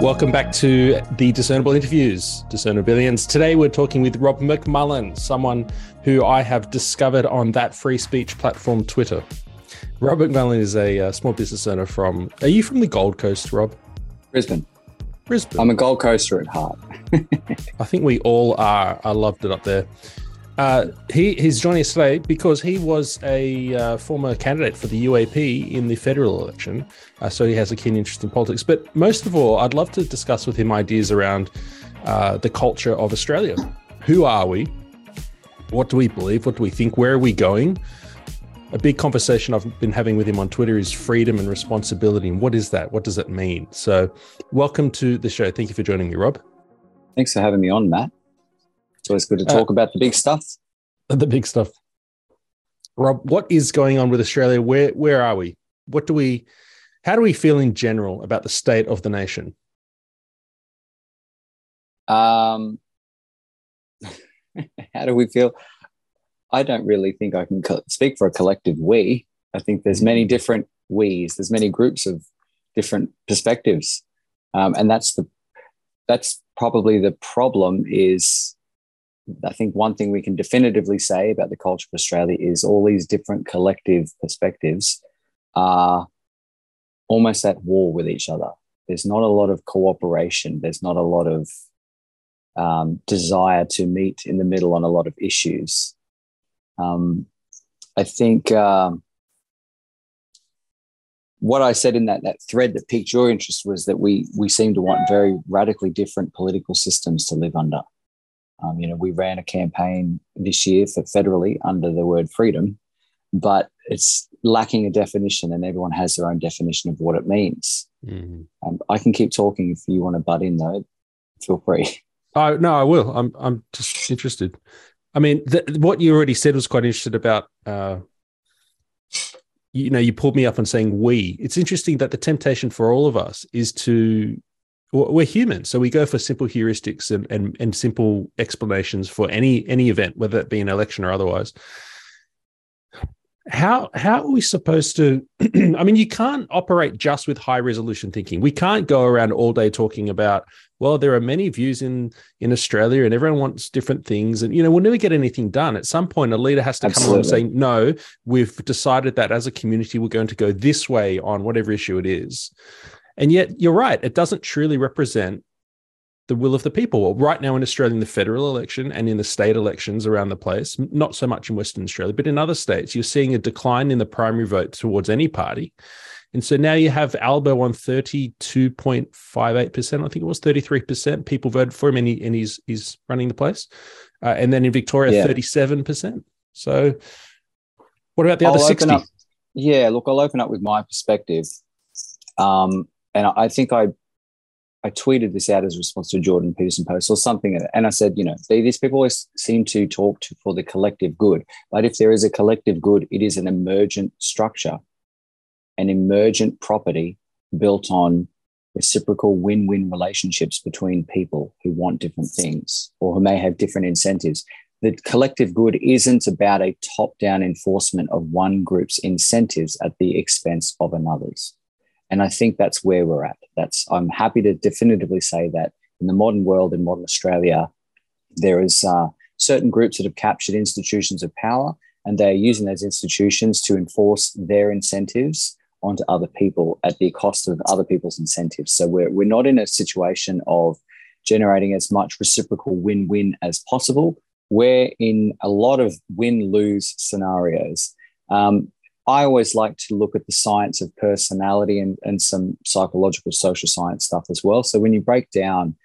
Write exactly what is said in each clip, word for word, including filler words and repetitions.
Welcome back to the Discernible Interviews, Discernibilians. Today we're talking with Rob McMullen, someone who I have discovered on that free speech platform, Twitter. Rob McMullen is a uh, small business owner from, are you from the Gold Coast, Rob? Brisbane. Brisbane. I'm a Gold Coaster at heart. I think we all are. I loved it up there. Uh, he, he's joining us today because he was a uh, former candidate for the U A P in the federal election, uh, so he has a keen interest in politics. But most of all, I'd love to discuss with him ideas around uh, the culture of Australia. Who are we? What do we believe? What do we think? Where are we going? A big conversation I've been having with him on Twitter is freedom and responsibility. And what is that? What does it mean? So welcome to the show. Thank you for joining me, Rob. Thanks for having me on, Matt. So it's good to talk uh, about the big stuff. The big stuff. Rob, what is going on with Australia? Where where are we? What do we, how do we feel in general about the state of the nation? Um, how do we feel? I don't really think I can co- speak for a collective we. I think there's many different we's. There's many groups of different perspectives. Um, and that's the that's probably the problem is... I think one thing we can definitively say about the culture of Australia is all these different collective perspectives are almost at war with each other. There's not a lot of cooperation. There's not a lot of um, desire to meet in the middle on a lot of issues. Um, I think uh, what I said in that, that thread that piqued your interest was that we, we seem to want very radically different political systems to live under. Um, you know, we ran a campaign this year for federally under the word freedom, but it's lacking a definition and everyone has their own definition of what it means. Mm-hmm. Um, I can keep talking if you want to butt in, though. Feel free. Oh, no, I will. I'm I'm just interested. I mean, th- what you already said was quite interesting about, uh, you know, you pulled me up on saying we. It's interesting that the temptation for all of us is to... We're human, so we go for simple heuristics and, and and simple explanations for any any event, whether it be an election or otherwise. How how are we supposed to? I mean, you can't operate just with high resolution thinking. We can't go around all day talking about, well, there are many views in in Australia, and everyone wants different things, and you know we'll never get anything done. At some point, a leader has to Absolutely. come along and say, no, we've decided that as a community we're going to go this way on whatever issue it is. And yet, you're right, it doesn't truly represent the will of the people. Well, right now in Australia, in the federal election and in the state elections around the place, not so much in Western Australia, but in other states, you're seeing a decline in the primary vote towards any party. And so now you have Albo on thirty-two point five eight percent, I think it was thirty-three percent. People voted for him and, he, and he's, he's running the place. Uh, and then in Victoria, yeah. thirty-seven percent. So what about the I'll other sixty? Up, yeah, look, I'll open up with my perspective. Um, And I think I I tweeted this out as a response to a Jordan Peterson post or something. And I said, you know, these people always seem to talk to, for the collective good. But if there is a collective good, it is an emergent structure, an emergent property built on reciprocal win-win relationships between people who want different things or who may have different incentives. The collective good isn't about a top-down enforcement of one group's incentives at the expense of another's. And I think that's where we're at. That's I'm happy to definitively say that in the modern world, in modern Australia, there is uh, certain groups that have captured institutions of power, and they are using those institutions to enforce their incentives onto other people at the cost of other people's incentives. So we're we're not in a situation of generating as much reciprocal win-win as possible. We're in a lot of win-lose scenarios. Um, I always like to look at the science of personality and, and some psychological social science stuff as well. So when you break down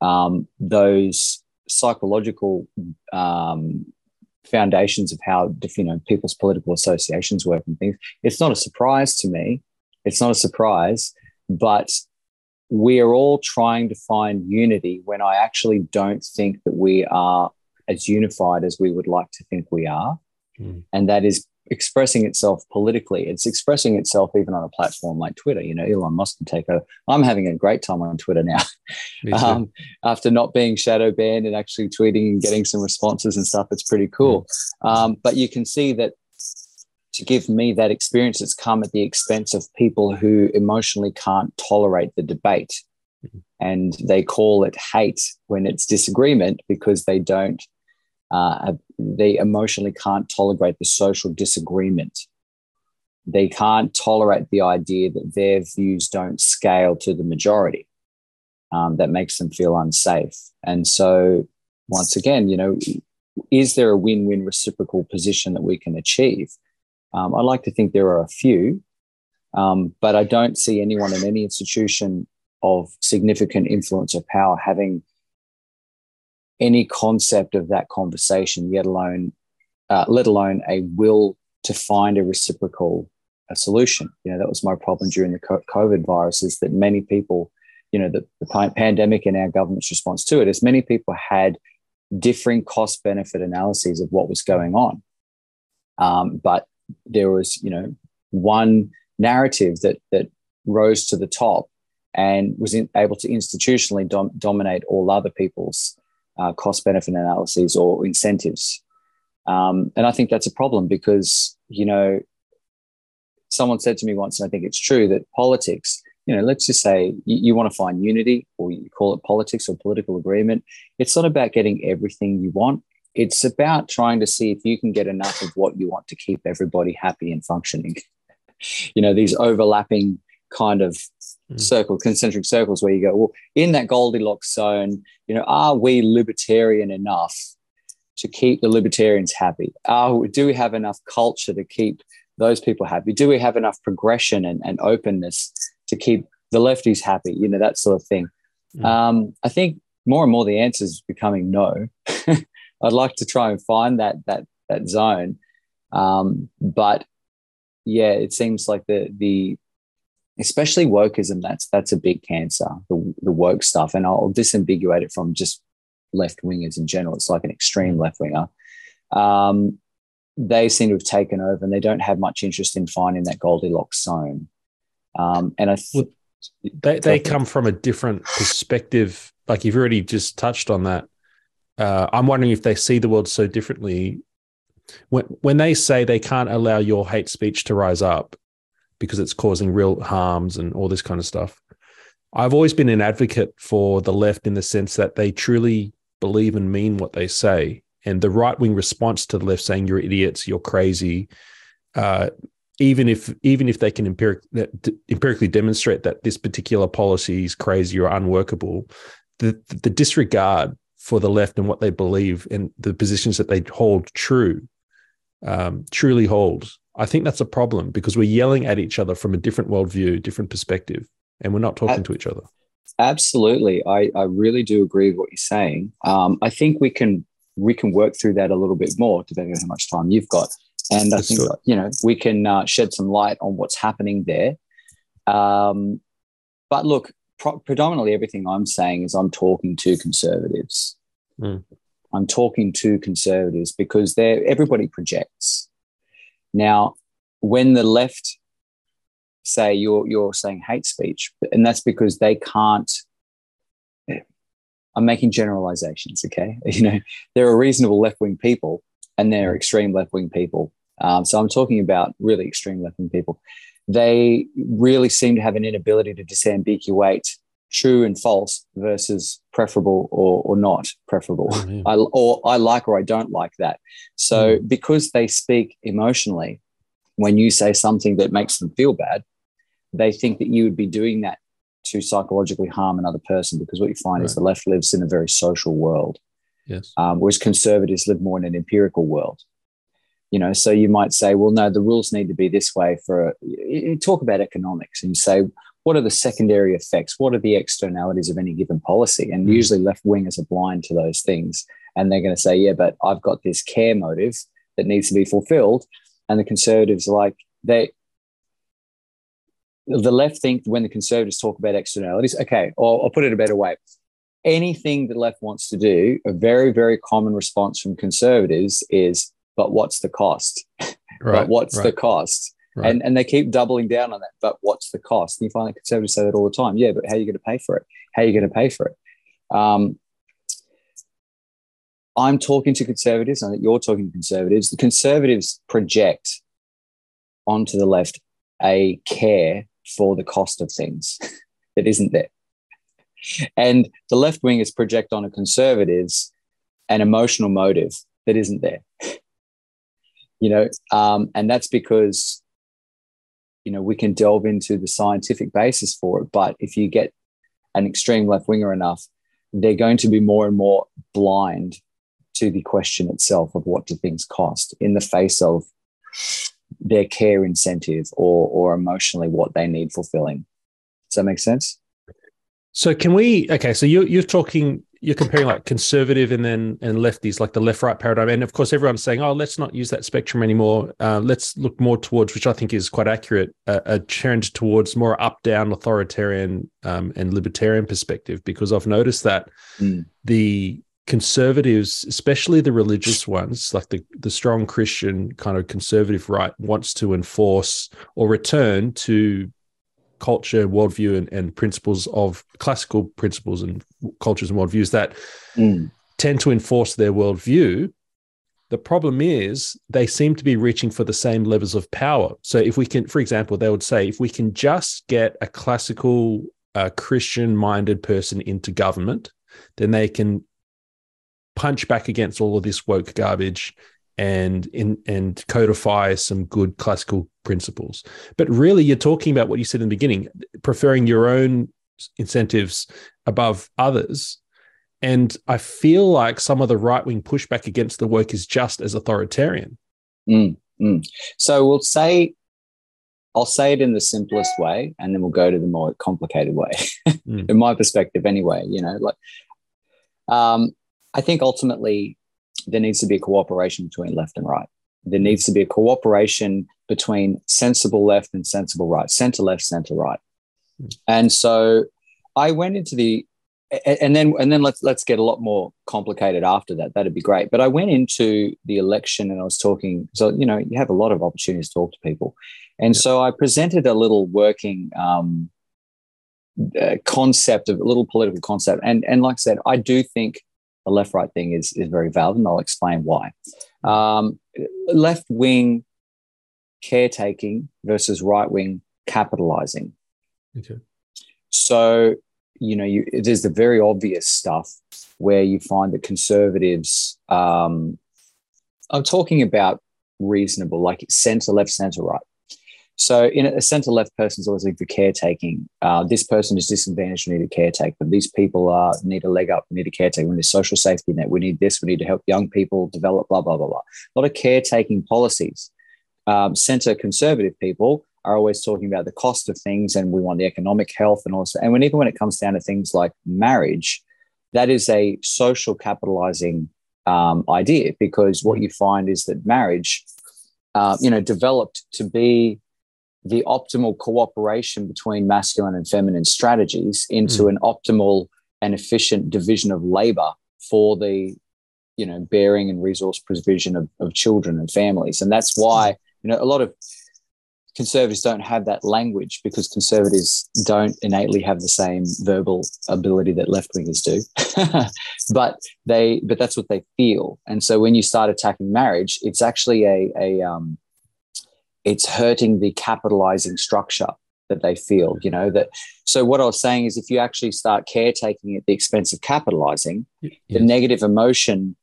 um, those psychological um, foundations of how you know people's political associations work and things, it's not a surprise to me. It's not a surprise, but we are all trying to find unity when I actually don't think that we are as unified as we would like to think we are. Mm. And that is expressing itself politically. It's expressing itself even on a platform like Twitter. You know, Elon Musk can take over. I'm having a great time on Twitter now um, after not being shadow banned and actually tweeting and getting some responses and stuff. It's pretty cool. Mm. Um, but you can see that to give me that experience, it's come at the expense of people who emotionally can't tolerate the debate. Mm. And they call it hate when it's disagreement because they don't, uh, they emotionally can't tolerate the social disagreement. They can't tolerate the idea that their views don't scale to the majority. Um, that makes them feel unsafe. And so once again, you know, is there a win-win reciprocal position that we can achieve? Um, I like to think there are a few, um, but I don't see anyone in any institution of significant influence or power having any concept of that conversation, yet alone, uh, let alone a will to find a reciprocal a solution. You know, that was my problem during the COVID virus, is that many people, you know, the, the pandemic and our government's response to it, is many people had differing cost-benefit analyses of what was going on. Um, but there was, you know, one narrative that that rose to the top and was in, able to institutionally dom- dominate all other people's uh, cost-benefit analyses or incentives. Um, and I think that's a problem because, you know, someone said to me once, and I think it's true, that politics, you know, let's just say you, you want to find unity, or you call it politics or political agreement. It's not about getting everything you want. It's about trying to see if you can get enough of what you want to keep everybody happy and functioning. You know, these overlapping kind of mm. circle, concentric circles where you go, well, in that Goldilocks zone, you know, are we libertarian enough to keep the libertarians happy? Uh, do we have enough culture to keep those people happy? Do we have enough progression and, and openness to keep the lefties happy? You know, that sort of thing. Mm. Um, I think more and more the answer is becoming no. I'd like to try and find that that that zone. Um, but, yeah, it seems like the, the especially wokeism, that's that's a big cancer, the, the woke stuff. And I'll disambiguate it from just left-wingers in general. It's like an extreme left-winger. Um, they seem to have taken over and they don't have much interest in finding that Goldilocks zone. Um, and I th- well, they, they come from a different perspective. Like you've already just touched on that. Uh, I'm wondering if they see the world so differently. When, when they say they can't allow your hate speech to rise up because it's causing real harms and all this kind of stuff, I've always been an advocate for the left in the sense that they truly believe and mean what they say. And the right-wing response to the left saying you're idiots, you're crazy, uh, even if even if they can empiric- empirically demonstrate that this particular policy is crazy or unworkable, the, the disregard for the left and what they believe and the positions that they hold true, um, truly hold. I think that's a problem because we're yelling at each other from a different worldview, different perspective. And we're not talking Ab- to each other. Absolutely. I, I really do agree with what you're saying. Um, I think we can we can work through that a little bit more, depending on how much time you've got. And Let's I think, you know, we can uh, shed some light on what's happening there. Um, but look, pro- predominantly everything I'm saying is I'm talking to conservatives. Mm. I'm talking to conservatives because they're everybody projects. Now, when the left say you're you're saying hate speech, and that's because they can't. I'm making generalizations, okay? You know, there are reasonable left-wing people and there are extreme left-wing people. Um, so I'm talking about really extreme left-wing people. They really seem to have an inability to disambiguate true and false versus preferable or, or not preferable. Oh, yeah. I, or I like or I don't like that. So mm. because they speak emotionally, when you say something that makes them feel bad, they think that you would be doing that to psychologically harm another person, because what you find right. is the left lives in a very social world, yes. um, whereas conservatives live more in an empirical world. You know, so you might say, well, no, the rules need to be this way for – you talk about economics and you say, what are the secondary effects? What are the externalities of any given policy? And mm. usually left-wingers are blind to those things, and they're going to say, yeah, but I've got this care motive that needs to be fulfilled. And the conservatives are like, they, the left think when the conservatives talk about externalities, okay, or I'll put it a better way. Anything the left wants to do, a very, very common response from conservatives is, but what's the cost? Right, but what's right, the cost? Right. And and they keep doubling down on that, but what's the cost? And you find that conservatives say that all the time. Yeah, but how are you going to pay for it? How are you going to pay for it? Um, I'm talking to conservatives. I think you're talking to conservatives. The conservatives project onto the left a care for the cost of things that isn't there. And the left wingers project on a conservatives an emotional motive that isn't there. You know, um, and that's because, you know, we can delve into the scientific basis for it. But if you get an extreme left winger enough, they're going to be more and more blind to the question itself of what do things cost in the face of their care incentive or or emotionally what they need fulfilling. Does that make sense? So can we, okay, so you, you're talking, you're comparing like conservative and then and lefties, like the left-right paradigm. And of course, everyone's saying, oh, let's not use that spectrum anymore. Uh, let's look more towards, which I think is quite accurate, a, a trend towards more up-down authoritarian um, and libertarian perspective, because I've noticed that mm. the conservatives, especially the religious ones, like the, the strong Christian kind of conservative right, wants to enforce or return to culture, worldview, and, and principles of classical principles and cultures and worldviews that mm. tend to enforce their worldview. The problem is they seem to be reaching for the same levels of power. So if we can, for example, they would say, if we can just get a classical uh, Christian-minded person into government, then they can punch back against all of this woke garbage and in, and codify some good classical principles. But really, you're talking about what you said in the beginning, preferring your own incentives above others. And I feel like some of the right-wing pushback against the woke is just as authoritarian. Mm, mm. So we'll say, I'll say it in the simplest way, and then we'll go to the more complicated way, mm. in my perspective anyway. You know, like um, I think ultimately, there needs to be a cooperation between left and right. There needs to be a cooperation between sensible left and sensible right, center left, center right. And so I went into the, and then and then let's let's get a lot more complicated after that. That'd be great. But I went into the election and I was talking. So you know you have a lot of opportunities to talk to people, and yeah. so I presented a little working um, uh, concept of a little political concept. And and like I said, I do think the left-right thing is, is very valid, and I'll explain why. Um, left-wing caretaking versus right-wing capitalizing. Okay. So, you know, you, there's the very obvious stuff where you find that conservatives, um, I'm talking about reasonable, like centre-left, centre-right. So in a centre-left person's always looking for caretaking. Uh, this person is disadvantaged, we need to caretake them. These people are, need a leg up, we need a caretaker. We need a social safety net. We need this. We need to help young people develop, blah, blah, blah, blah. A lot of caretaking policies. Um, centre conservative people are always talking about the cost of things and we want the economic health and all that. And when, even when it comes down to things like marriage, that is a social capitalising um, idea, because what you find is that marriage, uh, you know, developed to be the optimal cooperation between masculine and feminine strategies into mm. an optimal and efficient division of labor for the, you know, bearing and resource provision of, of children and families. And that's why, you know, a lot of conservatives don't have that language, because conservatives don't innately have the same verbal ability that left-wingers do, but they, but that's what they feel. And so when you start attacking marriage, it's actually a, a, um, it's hurting the capitalizing structure that they feel, you know, that. So what I was saying is if you actually start caretaking at the expense of capitalizing, yes. the negative emotion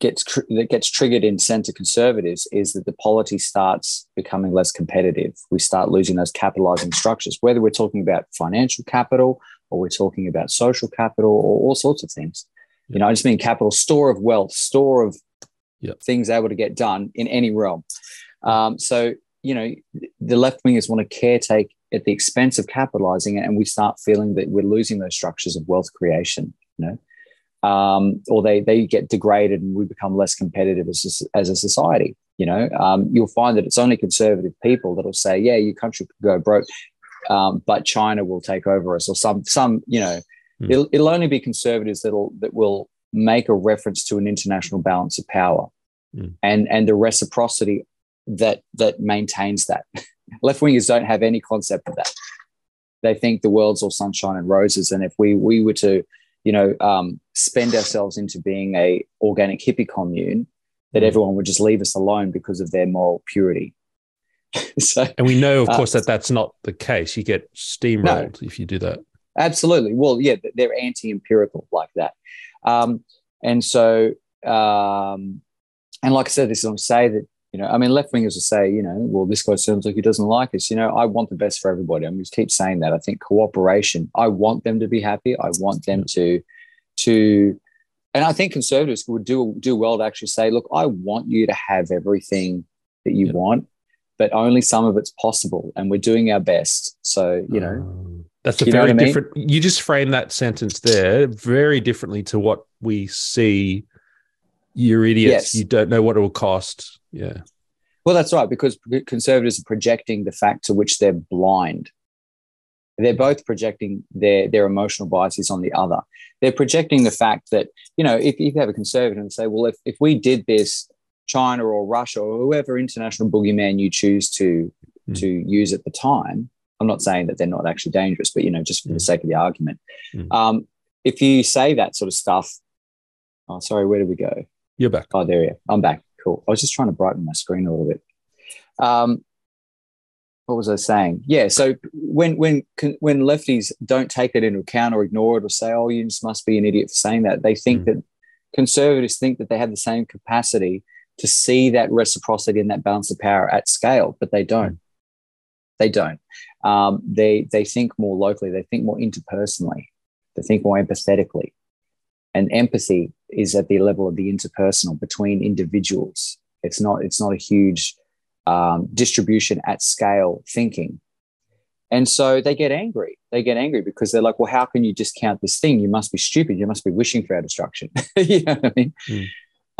gets that gets triggered in center conservatives is that the polity starts becoming less competitive. We start losing those capitalizing structures, whether we're talking about financial capital or we're talking about social capital or all sorts of things. Yes. You know, I just mean capital, store of wealth, store of yes. things able to get done in any realm. Um, so, you know, the left wingers want to caretake at the expense of capitalizing, and we start feeling that we're losing those structures of wealth creation, you know, um, or they they get degraded and we become less competitive as a, as a society. You know, um, you'll find that it's only conservative people that'll say, yeah, your country could go broke, um, but China will take over us, or some some you know, mm. it'll it'll only be conservatives that'll that will make a reference to an international balance of power, mm. and and the reciprocity that that maintains that. Left-wingers don't have any concept of that. They think the world's all sunshine and roses, and if we we were to, you know, um, spend ourselves into being a organic hippie commune, that everyone would just leave us alone because of their moral purity. so, and we know, of course, uh, that that's not the case. You get steamrolled no, if you do that. Absolutely. Well, yeah, they're anti-empirical like that. Um, and so, um, and like I said, this is going to say that, you know, I mean, left-wingers will say, you know, well, this guy sounds like he doesn't like us. You know, I want the best for everybody. I'm going to keep saying that. I think cooperation, I want them to be happy. I want them to, to, and I think conservatives would do, do well to actually say, look, I want you to have everything that you yeah. want, but only some of it's possible, and we're doing our best. So, you know. Um, that's a very different... I mean? You just frame that sentence there very differently to what we see. You're idiots. Yes. You don't know what it will cost. Yeah. Well, that's right, because conservatives are projecting the fact to which they're blind. They're both projecting their, their emotional biases on the other. They're projecting the fact that, you know, if, if you have a conservative and say, well, if, if we did this, China or Russia or whoever international boogeyman you choose to, mm. to use at the time, I'm not saying that they're not actually dangerous, but, you know, just for mm. the sake of the argument. Mm. Um, if you say that sort of stuff, oh, sorry, where did we go? You're back. Oh, there you are. I'm back. Cool. I was just trying to brighten my screen a little bit. Um, what was I saying? Yeah, so when when when lefties don't take that into account or ignore it or say, oh, you just must be an idiot for saying that, they think mm. that conservatives think that they have the same capacity to see that reciprocity and that balance of power at scale, but they don't. They don't. Um, they they think more locally. They think more interpersonally. They think more empathetically. And empathy is at the level of the interpersonal between individuals. It's not, it's not a huge um, distribution at scale thinking. And so they get angry. They get angry because they're like, well, how can you discount this thing? You must be stupid. You must be wishing for our destruction. You know what I mean? Mm.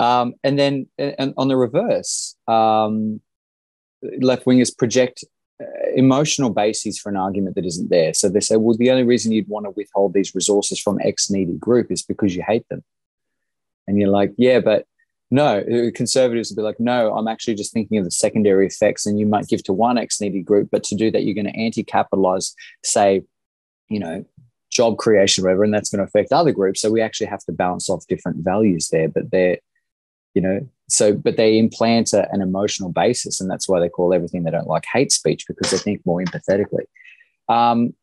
Um, and then and on the reverse, um, left-wingers project uh, emotional bases for an argument that isn't there. So they say, well, the only reason you'd want to withhold these resources from X needy group is because you hate them. And you're like, yeah, but no, conservatives would be like, no, I'm actually just thinking of the secondary effects, and you might give to one X needy group, but to do that, you're going to anti-capitalize, say, you know, job creation, whatever, and that's going to affect other groups. So we actually have to balance off different values there, but they're, you know, so, but they implant a, an emotional basis, and that's why they call everything they don't like hate speech, because they think more empathetically. Um,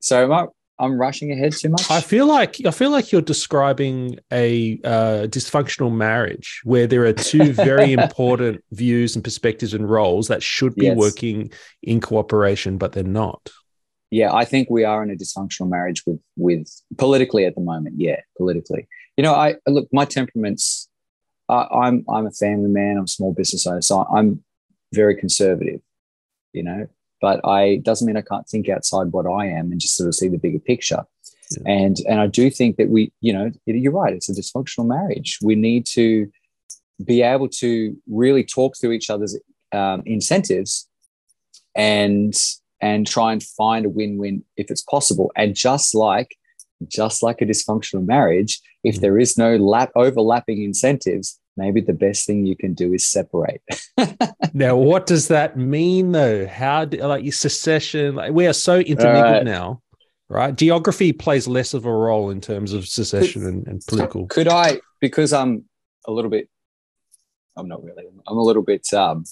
so am I, I'm rushing ahead too much? I feel like I feel like you're describing a uh, dysfunctional marriage where there are two very important views and perspectives and roles that should be yes. working in cooperation, but they're not. Yeah, I think we are in a dysfunctional marriage with with politically at the moment. Yeah, politically. You know, I look, my temperament's. Uh, I'm I'm a family man. I'm a small business owner, so I'm very conservative, you know. But I doesn't mean I can't think outside what I am and just sort of see the bigger picture. Yeah. And and I do think that we, you know, you're right. It's a dysfunctional marriage. We need to be able to really talk through each other's um, incentives and and try and find a win-win if it's possible. And just like. Just like a dysfunctional marriage, if mm. there is no lap overlapping incentives, maybe the best thing you can do is separate. Now, what does that mean, though? How do, like your secession? Like, we are so intermingled right. now, right? Geography plays less of a role in terms of secession could, and, and political. Could I, because I'm a little bit, I'm not really, I'm a little bit um,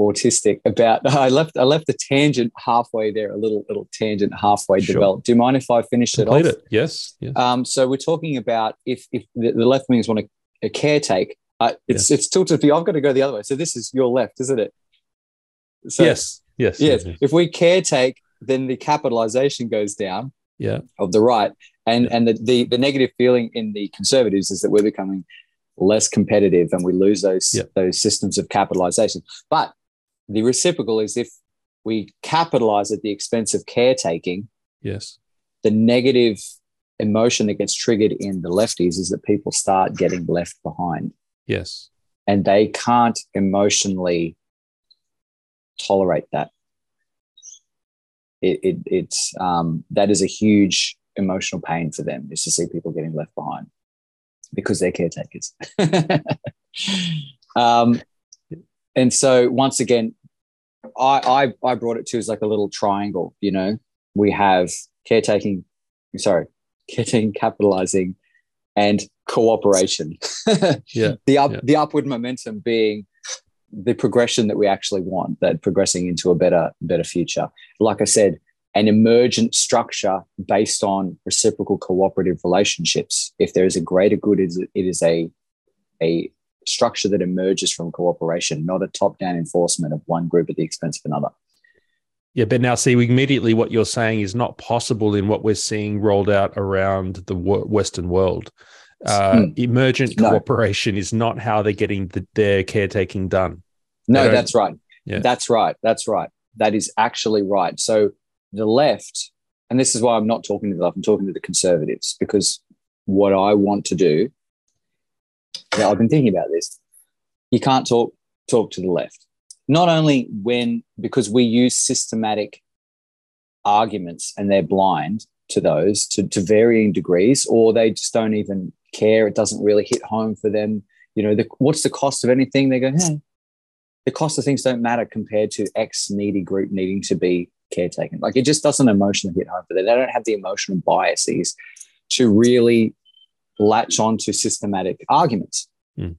autistic about I left I left the tangent halfway there, a little little tangent halfway sure. developed. Do you mind if I finish it Complete off? It. Yes, yes. Um, so we're talking about if if the, the left wingers want a, a caretake, uh, it's yes. it's tilted for you. I've got to go the other way. So this is your left, isn't it? So, yes, yes, yes. Yes. If we caretake, then the capitalization goes down yeah. of the right. And yeah. and the, the the negative feeling in the conservatives is that we're becoming less competitive and we lose those yeah. those systems of capitalization. But the reciprocal is if we capitalize at the expense of caretaking, yes, the negative emotion that gets triggered in the lefties is that people start getting left behind. Yes. And they can't emotionally tolerate that. It, it, it's, um, that is a huge emotional pain for them, is to see people getting left behind because they're caretakers. um And so once again, I, I I brought it to as like a little triangle, you know. We have caretaking, sorry, caretaking, capitalizing, and cooperation. yeah, the up, yeah. the upward momentum being the progression that we actually want, that progressing into a better better future. Like I said, an emergent structure based on reciprocal cooperative relationships. If there is a greater good, it is a, a structure that emerges from cooperation, not a top-down enforcement of one group at the expense of another. Yeah, but now see, immediately what you're saying is not possible in what we're seeing rolled out around the Western world. Uh, mm. Emergent no. cooperation is not how they're getting the, their caretaking done. No, that's right. Yeah. That's right. That's right. That is actually right. So the left, and this is why I'm not talking to the left, I'm talking to the conservatives, because what I want to do, now I've been thinking about this, you can't talk talk to the left. Not only when, because we use systematic arguments and they're blind to those to, to varying degrees, or they just don't even care. It doesn't really hit home for them. You know, the, what's the cost of anything? They go, hey, the cost of things don't matter compared to X needy group needing to be caretaken. Like, it just doesn't emotionally hit home for them. They don't have the emotional biases to really latch onto systematic arguments. Mm.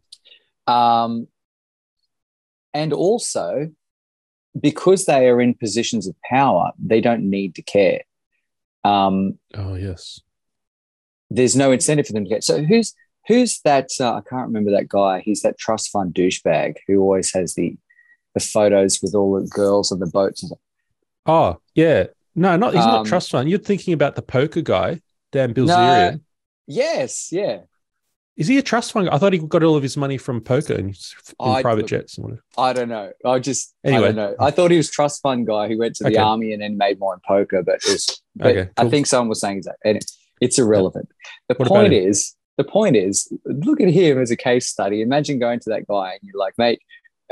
Um, and also, because they are in positions of power, they don't need to care. Um, oh, yes. There's no incentive for them to care. So who's... Who's that? Uh, I can't remember that guy. He's that trust fund douchebag who always has the the photos with all the girls on the boats. And oh, yeah. No, not he's um, not trust fund. You're thinking about the poker guy, Dan Bilzerian. No, yes, yeah. Is he a trust fund guy? I thought he got all of his money from poker and in I, private jets. And whatever. I don't know. I just, anyway. I don't know. I thought he was trust fund guy who went to the okay. army and then made more in poker, but, it was, but okay, cool. I think someone was saying that. And it's irrelevant. The what point is... The point is, look at him as a case study. Imagine going to that guy and you're like, mate,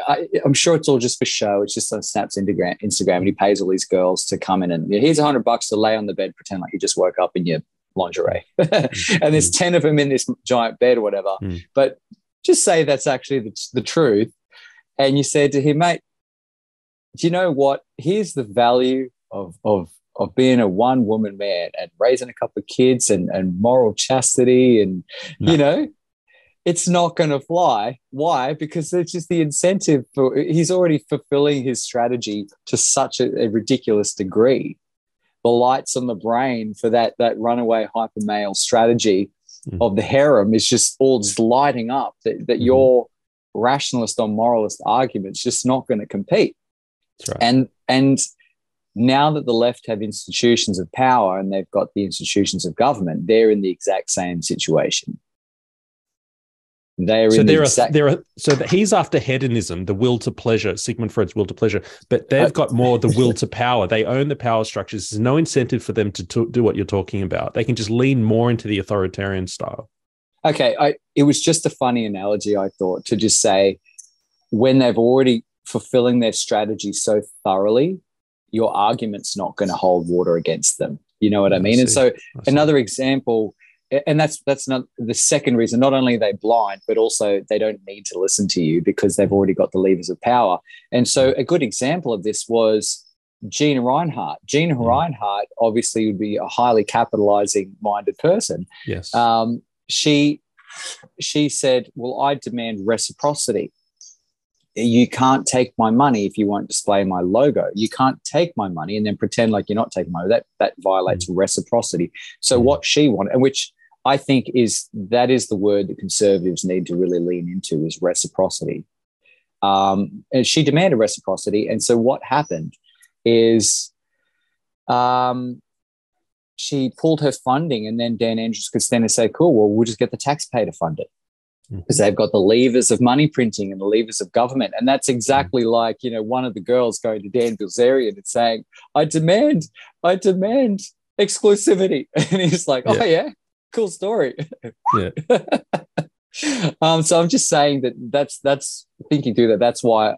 I, I'm sure it's all just for show. It's just on Snap's Instagram, Instagram, and he pays all these girls to come in and here's a hundred bucks to lay on the bed, pretend like you just woke up in your lingerie. And there's ten of them in this giant bed or whatever. Mm. But just say that's actually the, the truth. And you said to him, mate, do you know what? Here's the value of of. of being a one-woman man and raising a couple of kids and, and moral chastity and, no. you know, it's not going to fly. Why? Because it's just the incentive for he's already fulfilling his strategy to such a, a ridiculous degree. The lights on the brain for that, that runaway hyper-male strategy mm-hmm. of the harem is just all just lighting up that, that mm-hmm. your rationalist or moralist argument's just not going to compete. That's right. And and... Now that the left have institutions of power and they've got the institutions of government, they're in the exact same situation. They are so in there the are, exact- there are, so that he's after hedonism, the will to pleasure, Sigmund Freud's will to pleasure, but they've got more the will to power. They own the power structures. There's no incentive for them to t- do what you're talking about. They can just lean more into the authoritarian style. Okay, I, it was just a funny analogy, I thought, to just say when they've already fulfilling their strategy so thoroughly, your argument's not going to hold water against them. You know what I mean? I and so I another see. example, and that's that's not the second reason, not only are they blind, but also they don't need to listen to you because they've already got the levers of power. And so a good example of this was Gina Rinehart. Gina Rinehart obviously would be a highly capitalizing minded person. Yes. Um, she, she said, well, I demand reciprocity. You can't take my money if you won't display my logo. You can't take my money and then pretend like you're not taking my money. That, that violates mm. reciprocity. So mm. what she wanted, and which I think is that is the word that conservatives need to really lean into is reciprocity. Um, and she demanded reciprocity. And so what happened is um, she pulled her funding and then Dan Andrews could stand and say, cool, well, we'll just get the taxpayer to fund it. Because they've got the levers of money printing and the levers of government. And that's exactly like, you know, one of the girls going to Dan Bilzerian and saying, I demand, I demand exclusivity. And he's like, yeah. oh, yeah, cool story. Yeah. um, so I'm just saying that that's, that's thinking through that. That's why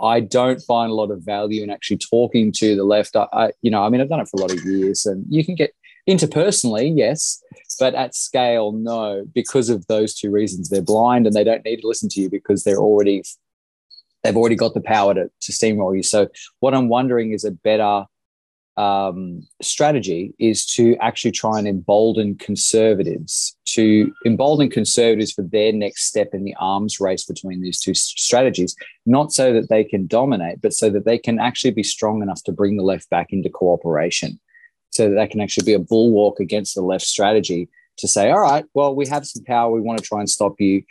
I don't find a lot of value in actually talking to the left. I, I you know, I mean, I've done it for a lot of years and you can get interpersonally, yes, but at scale, no, because of those two reasons. They're blind and they don't need to listen to you because they're already, they've already got the power to, to steamroll you. So what I'm wondering is a better um, strategy is to actually try and embolden conservatives, to embolden conservatives for their next step in the arms race between these two strategies, not so that they can dominate, but so that they can actually be strong enough to bring the left back into cooperation. so that they can actually be a bulwark against the left strategy to say, all right, well, we have some power. We want to try and stop you.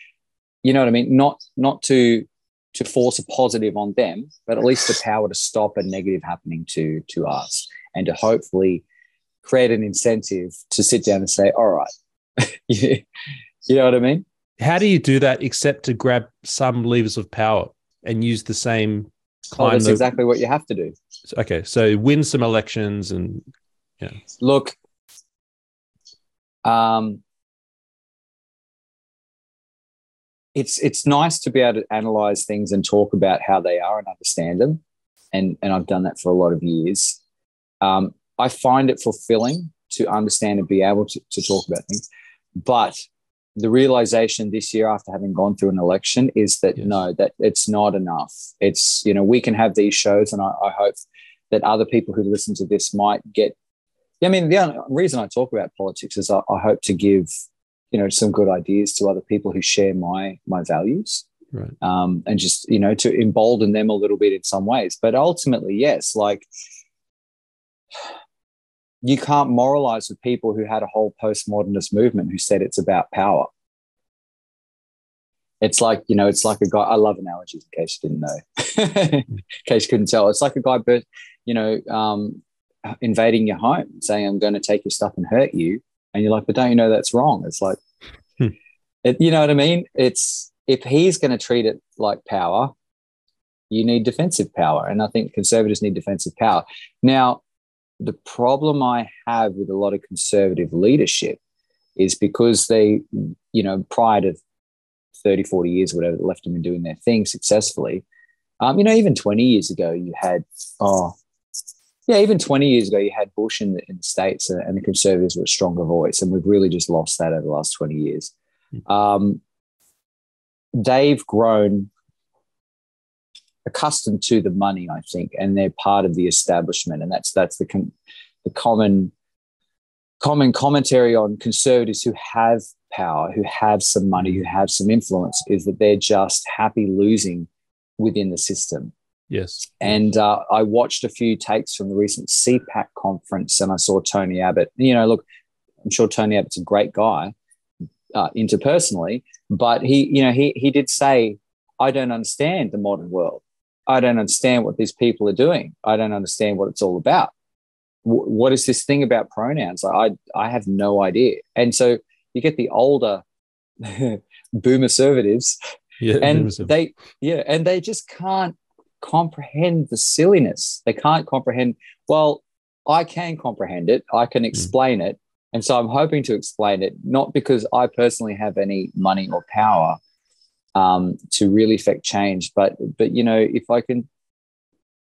You know what I mean? Not not to to force a positive on them, but at least the power to stop a negative happening to, to us, and to hopefully create an incentive to sit down and say, all right, you know what I mean? How do you do that except to grab some levers of power and use the same climb? Oh, that's of- exactly what you have to do. Okay, so win some elections and, yeah. Look, um, it's it's nice to be able to analyze things and talk about how they are and understand them, and, and I've done that for a lot of years. Um, I find it fulfilling to understand and be able to, to talk about things, but the realization this year after having gone through an election is that, yes. no, that it's not enough. It's, you know, we can have these shows, and I, I hope that other people who listen to this might get, I mean, the reason I talk about politics is I, I hope to give, you know, some good ideas to other people who share my my values, right. um, and just, you know, to embolden them a little bit in some ways. But ultimately, yes, like, you can't moralize with people who had a whole postmodernist movement who said it's about power. It's like, you know, it's like a guy, I love analogies in case you didn't know, in case you couldn't tell. It's like a guy, you know, um, invading your home, saying, I'm going to take your stuff and hurt you. And you're like, but don't you know that's wrong? It's like, hmm. it, you know what I mean? It's, if he's going to treat it like power, you need defensive power. And I think conservatives need defensive power. Now, the problem I have with a lot of conservative leadership is because they, you know, prior to thirty, forty years or whatever, the left have been doing their thing successfully. Um, you know, even twenty years ago, you had, oh, yeah, even twenty years ago, you had Bush in the, in the States, and, and the conservatives were a stronger voice. And we've really just lost that over the last twenty years. Um, they've grown accustomed to the money, I think, and they're part of the establishment, and that's that's the com- the common common commentary on conservatives who have power, who have some money, who have some influence, is that they're just happy losing within the system. Yes. And uh, I watched a few takes from the recent C PAC conference, and I saw Tony Abbott. You know, look, I'm sure Tony Abbott's a great guy uh, interpersonally, but he, you know, he he did say, I don't understand the modern world. I don't understand what these people are doing. I don't understand what it's all about. W- what is this thing about pronouns? I, I have no idea. And so you get the older boomer conservatives, yeah, and they yeah, and they just can't comprehend the silliness. They can't comprehend. Well, I can comprehend it. I can explain mm. it. And so I'm hoping to explain it, not because I personally have any money or power Um, to really affect change, but but you know, if I can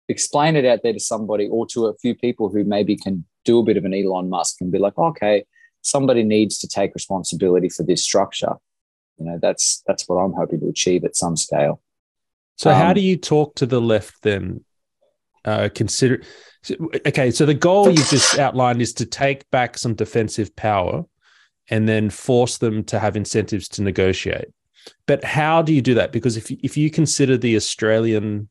explain it out there to somebody or to a few people who maybe can do a bit of an Elon Musk and be like, okay, somebody needs to take responsibility for this structure. You know, that's that's what I'm hoping to achieve at some scale. So, um, how do you talk to the left then? Uh, consider okay. So the goal you just outlined is to take back some defensive power, and then force them to have incentives to negotiate. But how do you do that? Because if if you consider the Australian,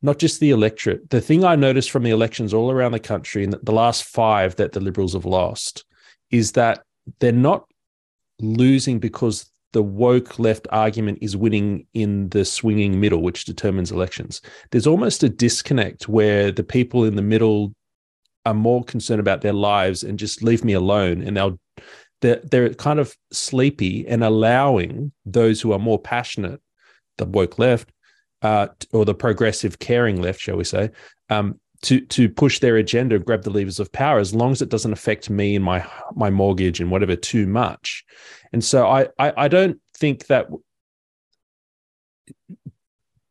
not just the electorate, the thing I noticed from the elections all around the country in the last five that the Liberals have lost is that they're not losing because the woke left argument is winning in the swinging middle, which determines elections. There's almost a disconnect where the people in the middle are more concerned about their lives and just leave me alone, and they'll They're, they're kind of sleepy and allowing those who are more passionate, the woke left, uh, or the progressive caring left, shall we say, um, to to push their agenda and grab the levers of power, as long as it doesn't affect me and my my mortgage and whatever too much. And so I I, I don't think that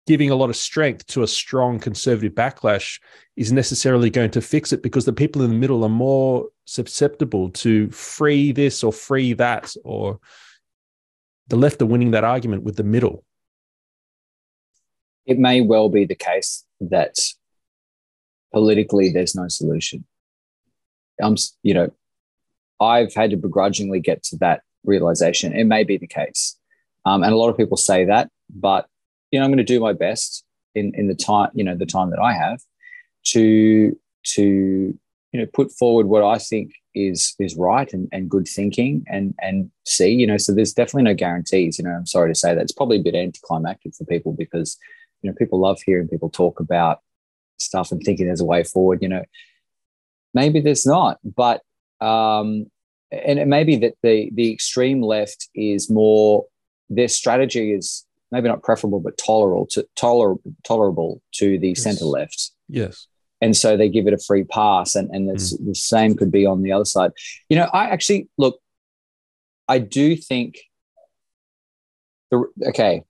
giving a lot of strength to a strong conservative backlash is necessarily going to fix it, because the people in the middle are more susceptible to free this or free that, or the left are winning that argument with the middle. It may well be the case that politically there's no solution. Um, you know, I've had to begrudgingly get to that realization. It may be the case. Um, and a lot of people say that, but you know, I'm going to do my best in, in the time, you know, the time that I have to to, you know, put forward what I think is is right and, and good thinking and and see, you know, so there's definitely no guarantees, you know, I'm sorry to say that. It's probably a bit anticlimactic for people because, you know, people love hearing people talk about stuff and thinking there's a way forward, you know. Maybe there's not, but, um, and it may be that the the extreme left is more, their strategy is maybe not preferable but tolerable to, toler, tolerable to the yes. centre left. Yes. And so they give it a free pass, and, and mm. the same could be on the other side. You know, I actually, look, I do think, the okay,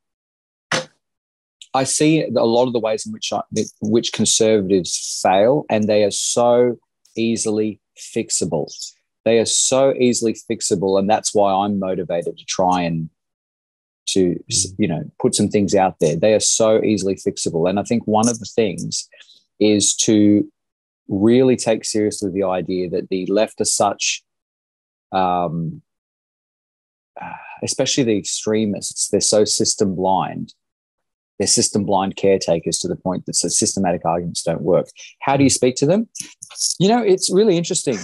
I see a lot of the ways in which I, which conservatives fail, and they are so easily fixable. They are so easily fixable, and that's why I'm motivated to try and, to, mm. you know, put some things out there. They are so easily fixable, and I think one of the things is to really take seriously the idea that the left are such, um, especially the extremists, they're so system blind. They're system blind caretakers to the point that so systematic arguments don't work. How do you speak to them? You know, it's really interesting.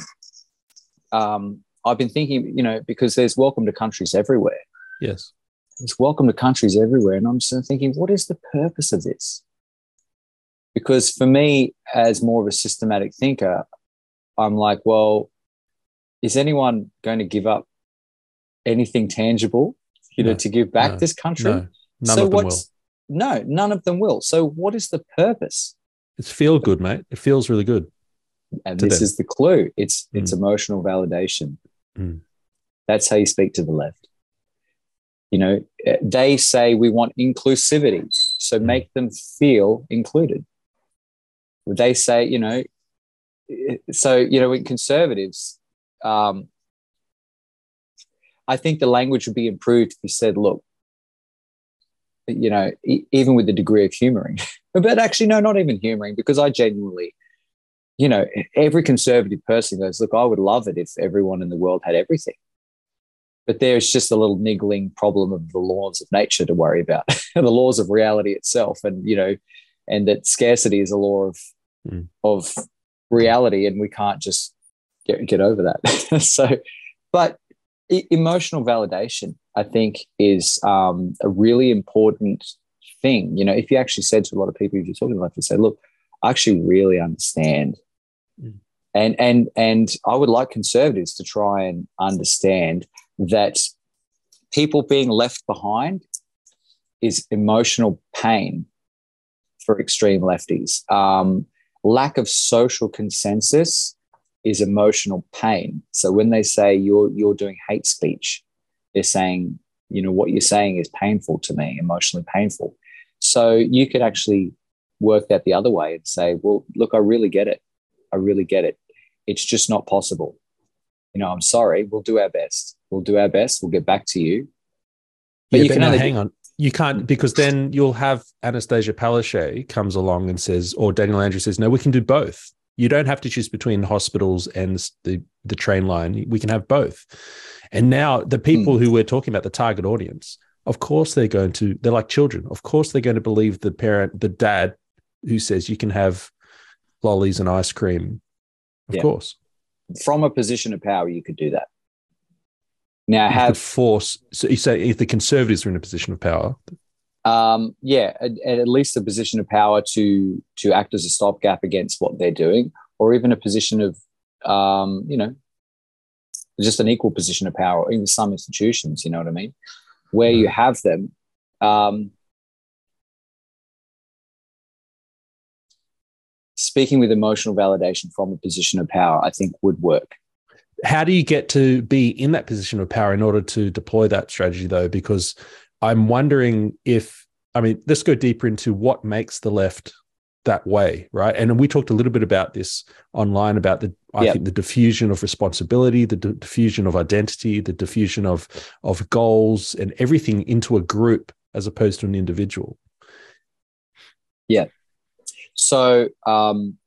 Um, I've been thinking, you know, because there's welcome to countries everywhere. Yes. There's welcome to countries everywhere. And I'm sort of thinking, what is the purpose of this? Because for me, as more of a systematic thinker, I'm like, well, is anyone going to give up anything tangible, you no, know, to give back no, this country? No, none so of them what's, will. No, none of them will. So what is the purpose? It's feel good, mate. It feels really good. And this them. is the clue. It's mm. it's emotional validation. Mm. That's how you speak to the left. You know, they say we want inclusivity, so mm. make them feel included. They say, you know, so, you know, in conservatives, um, I think the language would be improved if you said, look, you know, e- even with the degree of humouring, but actually, no, not even humouring, because I genuinely, you know, every conservative person goes, look, I would love it if everyone in the world had everything. But there's just a little niggling problem of the laws of nature to worry about, the laws of reality itself, and, you know, and that scarcity is a law of mm. of reality, and we can't just get, get over that. So, but e- emotional validation, I think, is um, a really important thing. You know, if you actually said to a lot of people, if you're talking about, you say, look, I actually really understand, mm. and and and I would like conservatives to try and understand that people being left behind is emotional pain for extreme lefties. Um, lack of social consensus is emotional pain. So when they say you're you're doing hate speech, they're saying, you know, what you're saying is painful to me, emotionally painful. So you could actually work that the other way and say, well, look, I really get it. I really get it. It's just not possible. You know, I'm sorry. We'll do our best. We'll do our best. We'll get back to you. But yeah, you but can no, only- hang on. You can't, because then you'll have Annastacia Palaszczuk comes along and says, or Daniel Andrews says, no, we can do both. You don't have to choose between hospitals and the, the train line. We can have both. And now the people mm. who we're talking about, the target audience, of course they're going to, they're like children. Of course they're going to believe the parent, the dad who says you can have lollies and ice cream. Of yeah. course. From a position of power, you could do that. Now, have force. So you say if the conservatives are in a position of power, um, yeah, at, at least a position of power to to act as a stopgap against what they're doing, or even a position of, um, you know, just an equal position of power in some institutions. You know what I mean? Where mm. you have them, um, speaking with emotional validation from a position of power, I think would work. How do you get to be in that position of power in order to deploy that strategy, though? Because I'm wondering if, I mean, let's go deeper into what makes the left that way, right? And we talked a little bit about this online, about the, I yep. think, the diffusion of responsibility, the d- diffusion of identity, the diffusion of, of goals and everything into a group as opposed to an individual. Yeah. So um,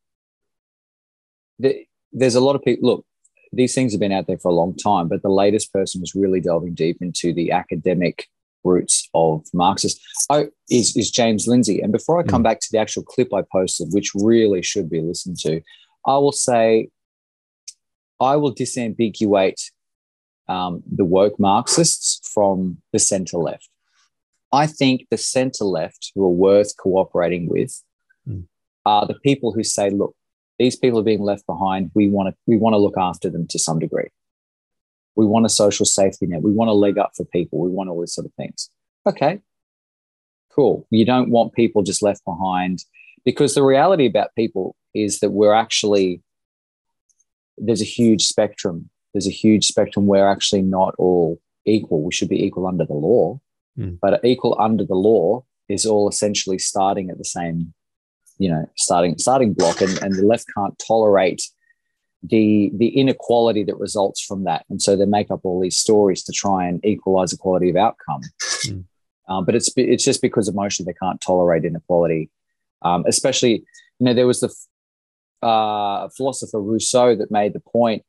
the, there's a lot of people, look, these things have been out there for a long time, but the latest person was really delving deep into the academic roots of Marxist oh, is, is James Lindsay. And before I come mm. back to the actual clip I posted, which really should be listened to, I will say, I will disambiguate um, the woke Marxists from the centre left. I think the centre left who are worth cooperating with mm. are the people who say, look, these people are being left behind. We want to we want to look after them to some degree. We want a social safety net. We want a leg up for people. We want all these sort of things. Okay, cool. You don't want people just left behind, because the reality about people is that we're actually, there's a huge spectrum. There's a huge spectrum. We're actually not all equal. We should be equal under the law, mm. but equal under the law is all essentially starting at the same, you know, starting starting block, and, and the left can't tolerate the the inequality that results from that. And so they make up all these stories to try and equalize the quality of outcome. Mm. Um, but it's it's just because emotionally they can't tolerate inequality, um, especially, you know, there was the Uh, philosopher Rousseau that made the point,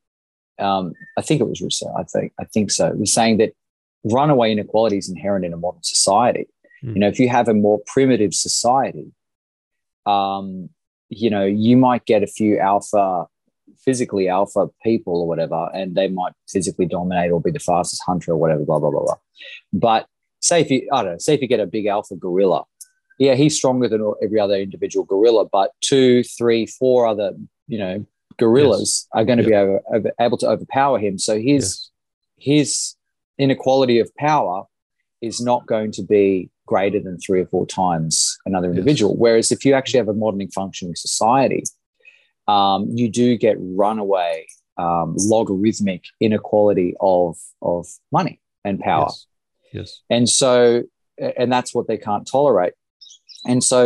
um, I think it was Rousseau, I think I think so, was saying that runaway inequality is inherent in a modern society. Mm. You know, if you have a more primitive society, um, you know, you might get a few alpha, physically alpha people or whatever, and they might physically dominate or be the fastest hunter or whatever, blah, blah, blah, blah. But say if you, I don't know, say if you get a big alpha gorilla, yeah, he's stronger than every other individual gorilla, but two, three, four other, you know, gorillas yes. are going to yep. be over, over, able to overpower him. So his yes. his inequality of power is not going to be greater than three or four times another individual. Yes. Whereas if you actually have a modern functioning society, um, you do get runaway um, logarithmic inequality of of money and power. Yes. yes. And so, and that's what they can't tolerate. And so,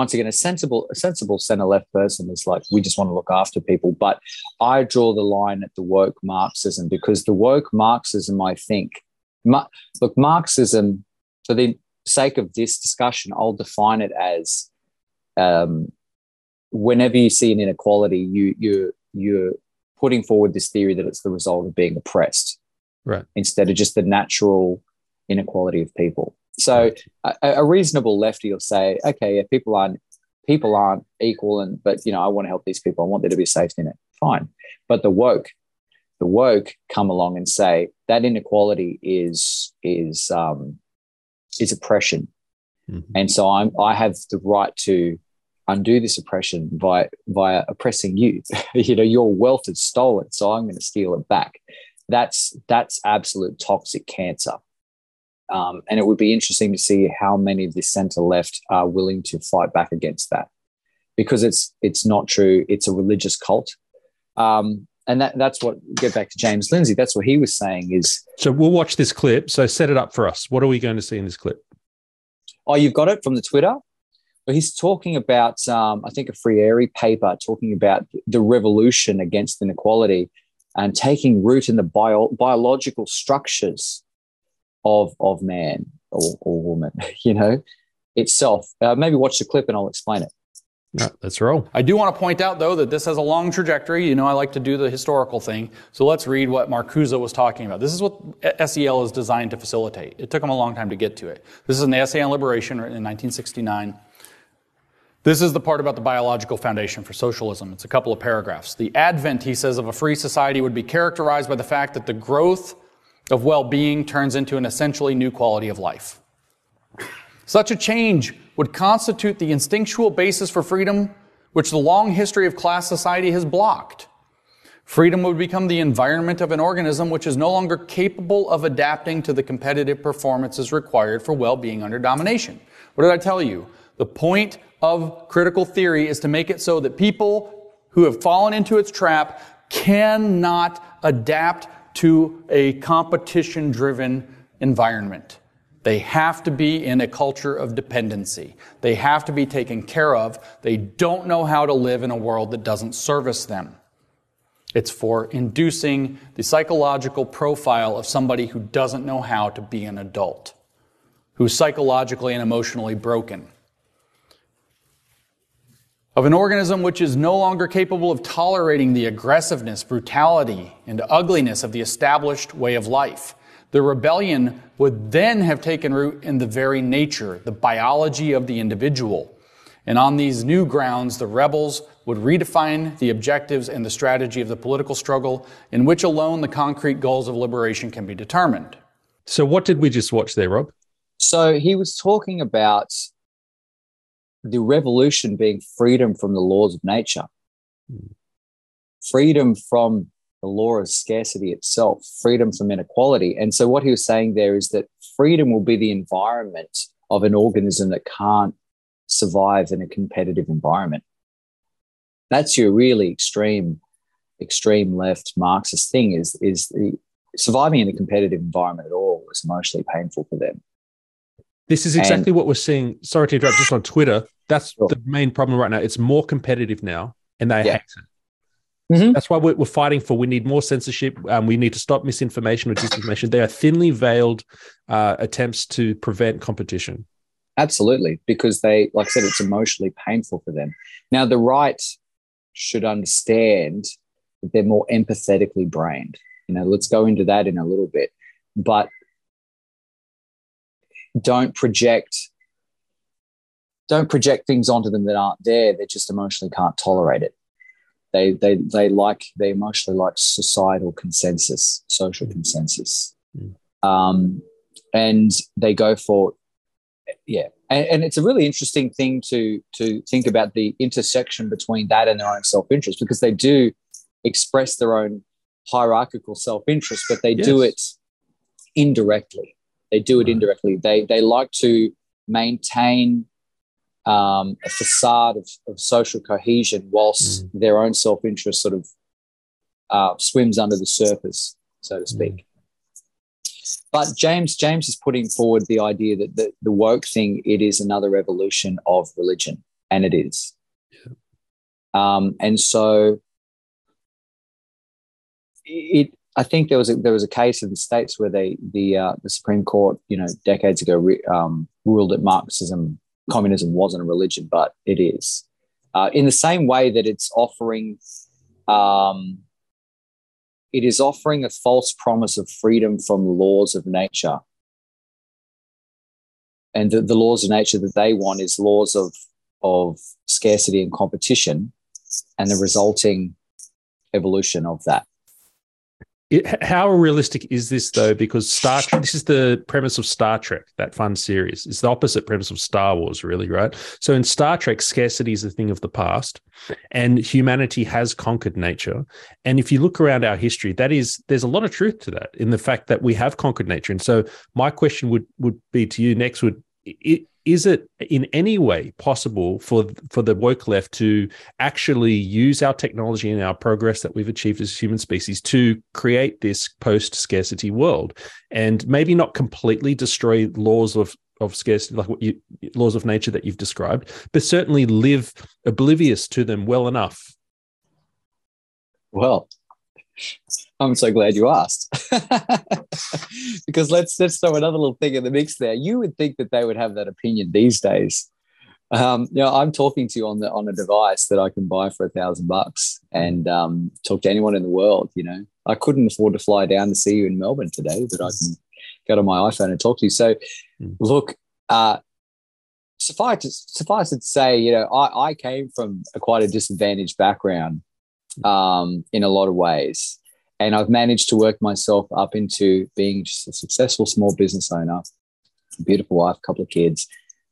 once again, a sensible, a sensible centre-left person is like, we just want to look after people. But I draw the line at the woke Marxism, because the woke Marxism, I think, ma- look, Marxism, for the sake of this discussion, I'll define it as um, whenever you see an inequality, you, you, you're putting forward this theory that it's the result of being oppressed, right? Instead of just the natural inequality of people. So a, a reasonable lefty will say, okay, yeah, people aren't people aren't equal, and but you know, I want to help these people. I want there to be safety in it. Fine. But the woke, the woke come along and say that inequality is is um, is oppression, mm-hmm. and so I'm I have the right to undo this oppression via via oppressing you. You know, your wealth is stolen, so I'm going to steal it back. That's that's absolute toxic cancer. Um, and it would be interesting to see how many of the centre left are willing to fight back against that, because it's it's not true. It's a religious cult, um, and that that's what. Get back to James Lindsay. That's what he was saying is. So we'll watch this clip. So set it up for us. What are we going to see in this clip? Oh, you've got it from the Twitter. Well, he's talking about um, I think a Freire paper talking about the revolution against inequality and taking root in the bio- biological structures. Of, of man or, or woman, you know, itself. Uh, maybe watch the clip and I'll explain it. Yeah, that's wrong. I do want to point out, though, that this has a long trajectory. You know, I like to do the historical thing. So let's read what Marcuse was talking about. This is what S E L is designed to facilitate. It took him a long time to get to it. This is an essay on liberation written in nineteen sixty-nine. This is the part about the biological foundation for socialism. It's a couple of paragraphs. The advent, he says, of a free society would be characterized by the fact that the growth of well-being turns into an essentially new quality of life. Such a change would constitute the instinctual basis for freedom, which the long history of class society has blocked. Freedom would become the environment of an organism which is no longer capable of adapting to the competitive performances required for well-being under domination. What did I tell you? The point of critical theory is to make it so that people who have fallen into its trap cannot adapt to a competition-driven environment. They have to be in a culture of dependency. They have to be taken care of. They don't know how to live in a world that doesn't service them. It's for inducing the psychological profile of somebody who doesn't know how to be an adult, who's psychologically and emotionally broken. Of an organism which is no longer capable of tolerating the aggressiveness, brutality, and ugliness of the established way of life. The rebellion would then have taken root in the very nature, the biology of the individual, And on these new grounds, the rebels would redefine the objectives and the strategy of the political struggle, in which alone the concrete goals of liberation can be determined. So what did we just watch there, Rob? So he was talking about the revolution being freedom from the laws of nature, mm. freedom from the law of scarcity itself, freedom from inequality. And so what he was saying there is that freedom will be the environment of an organism that can't survive in a competitive environment. That's your really extreme, extreme left Marxist thing, is, is the, surviving in a competitive environment at all is emotionally painful for them. This is exactly and, what we're seeing. Sorry to interrupt, just on Twitter. That's sure. the main problem right now. It's more competitive now, and they yeah. hate it. Mm-hmm. That's why we're, we're fighting for. We need more censorship. Um, we need to stop misinformation or disinformation. They are thinly veiled uh, attempts to prevent competition. Absolutely, because they, like I said, it's emotionally painful for them. Now, the right should understand that they're more empathetically brained. You know, let's go into that in a little bit, but don't project don't project things onto them that aren't there. They just emotionally can't tolerate it. They they they like they emotionally like societal consensus, social mm-hmm. consensus. Mm-hmm. Um, and they go for yeah. And, and it's a really interesting thing to to think about the intersection between that and their own self-interest, because they do express their own hierarchical self-interest, but they yes. do it indirectly. They do it indirectly. They they like to maintain um, a facade of, of social cohesion whilst mm. their own self-interest sort of uh, swims under the surface, so to speak. Mm. But James James is putting forward the idea that the, the woke thing, it is another evolution of religion, and it is. Yeah. Um, and so it. I think there was a, there was a case in the States where they the uh, the Supreme Court, you know, decades ago re, um, ruled that Marxism, communism wasn't a religion, but it is. Uh, in the same way that it's offering, um, it is offering a false promise of freedom from the laws of nature, and the, the laws of nature that they want is laws of of scarcity and competition, and the resulting evolution of that. It, how realistic is this, though? Because Star Trek, this is the premise of Star Trek, that fun series. It's the opposite premise of Star Wars, really, right? So in Star Trek, scarcity is a thing of the past, and humanity has conquered nature. And if you look around our history, that is, there's a lot of truth to that, in the fact that we have conquered nature. And so my question would would be to you next, would it, is it in any way possible for, for the woke left to actually use our technology and our progress that we've achieved as human species to create this post-scarcity world, and maybe not completely destroy laws of, of scarcity, like what you, laws of nature that you've described, but certainly live oblivious to them well enough? Well, I'm so glad you asked, because let's let's throw another little thing in the mix there. You would think that they would have that opinion these days. Um, you know, I'm talking to you on the on a device that I can buy for a thousand bucks and um, talk to anyone in the world. You know, I couldn't afford to fly down to see you in Melbourne today, but I can go to my iPhone and talk to you. So, look, uh, suffice to, suffice it to say, you know, I, I came from a quite a disadvantaged background um, in a lot of ways. And I've managed to work myself up into being just a successful small business owner, a beautiful wife, a couple of kids,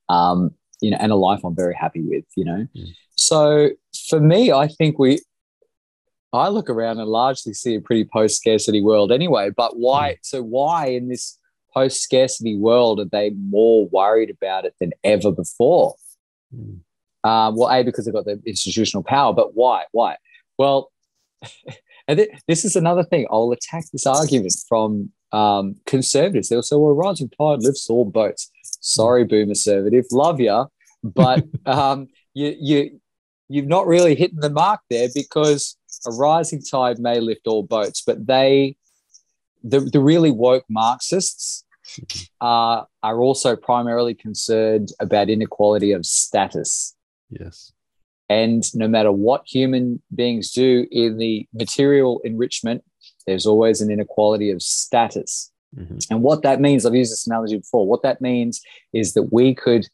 um, you know, and a life I'm very happy with, you know. Mm. So for me, I think we, I look around and largely see a pretty post-scarcity world anyway. But why? Mm. So why in this post-scarcity world are they more worried about it than ever before? Mm. Uh, well, A, because they've got the institutional power, but why? Why? Well, and th- this is another thing. I'll attack this argument from um, conservatives. They'll say, well, rising tide lifts all boats. Sorry, boomer conservative. Love ya. But um, you, you, you've not really hitting the mark there, because a rising tide may lift all boats. But they, the, the really woke Marxists uh, are also primarily concerned about inequality of status. Yes. And no matter what human beings do in the material enrichment, there's always an inequality of status. Mm-hmm. And what that means, I've used this analogy before, what that means is that we could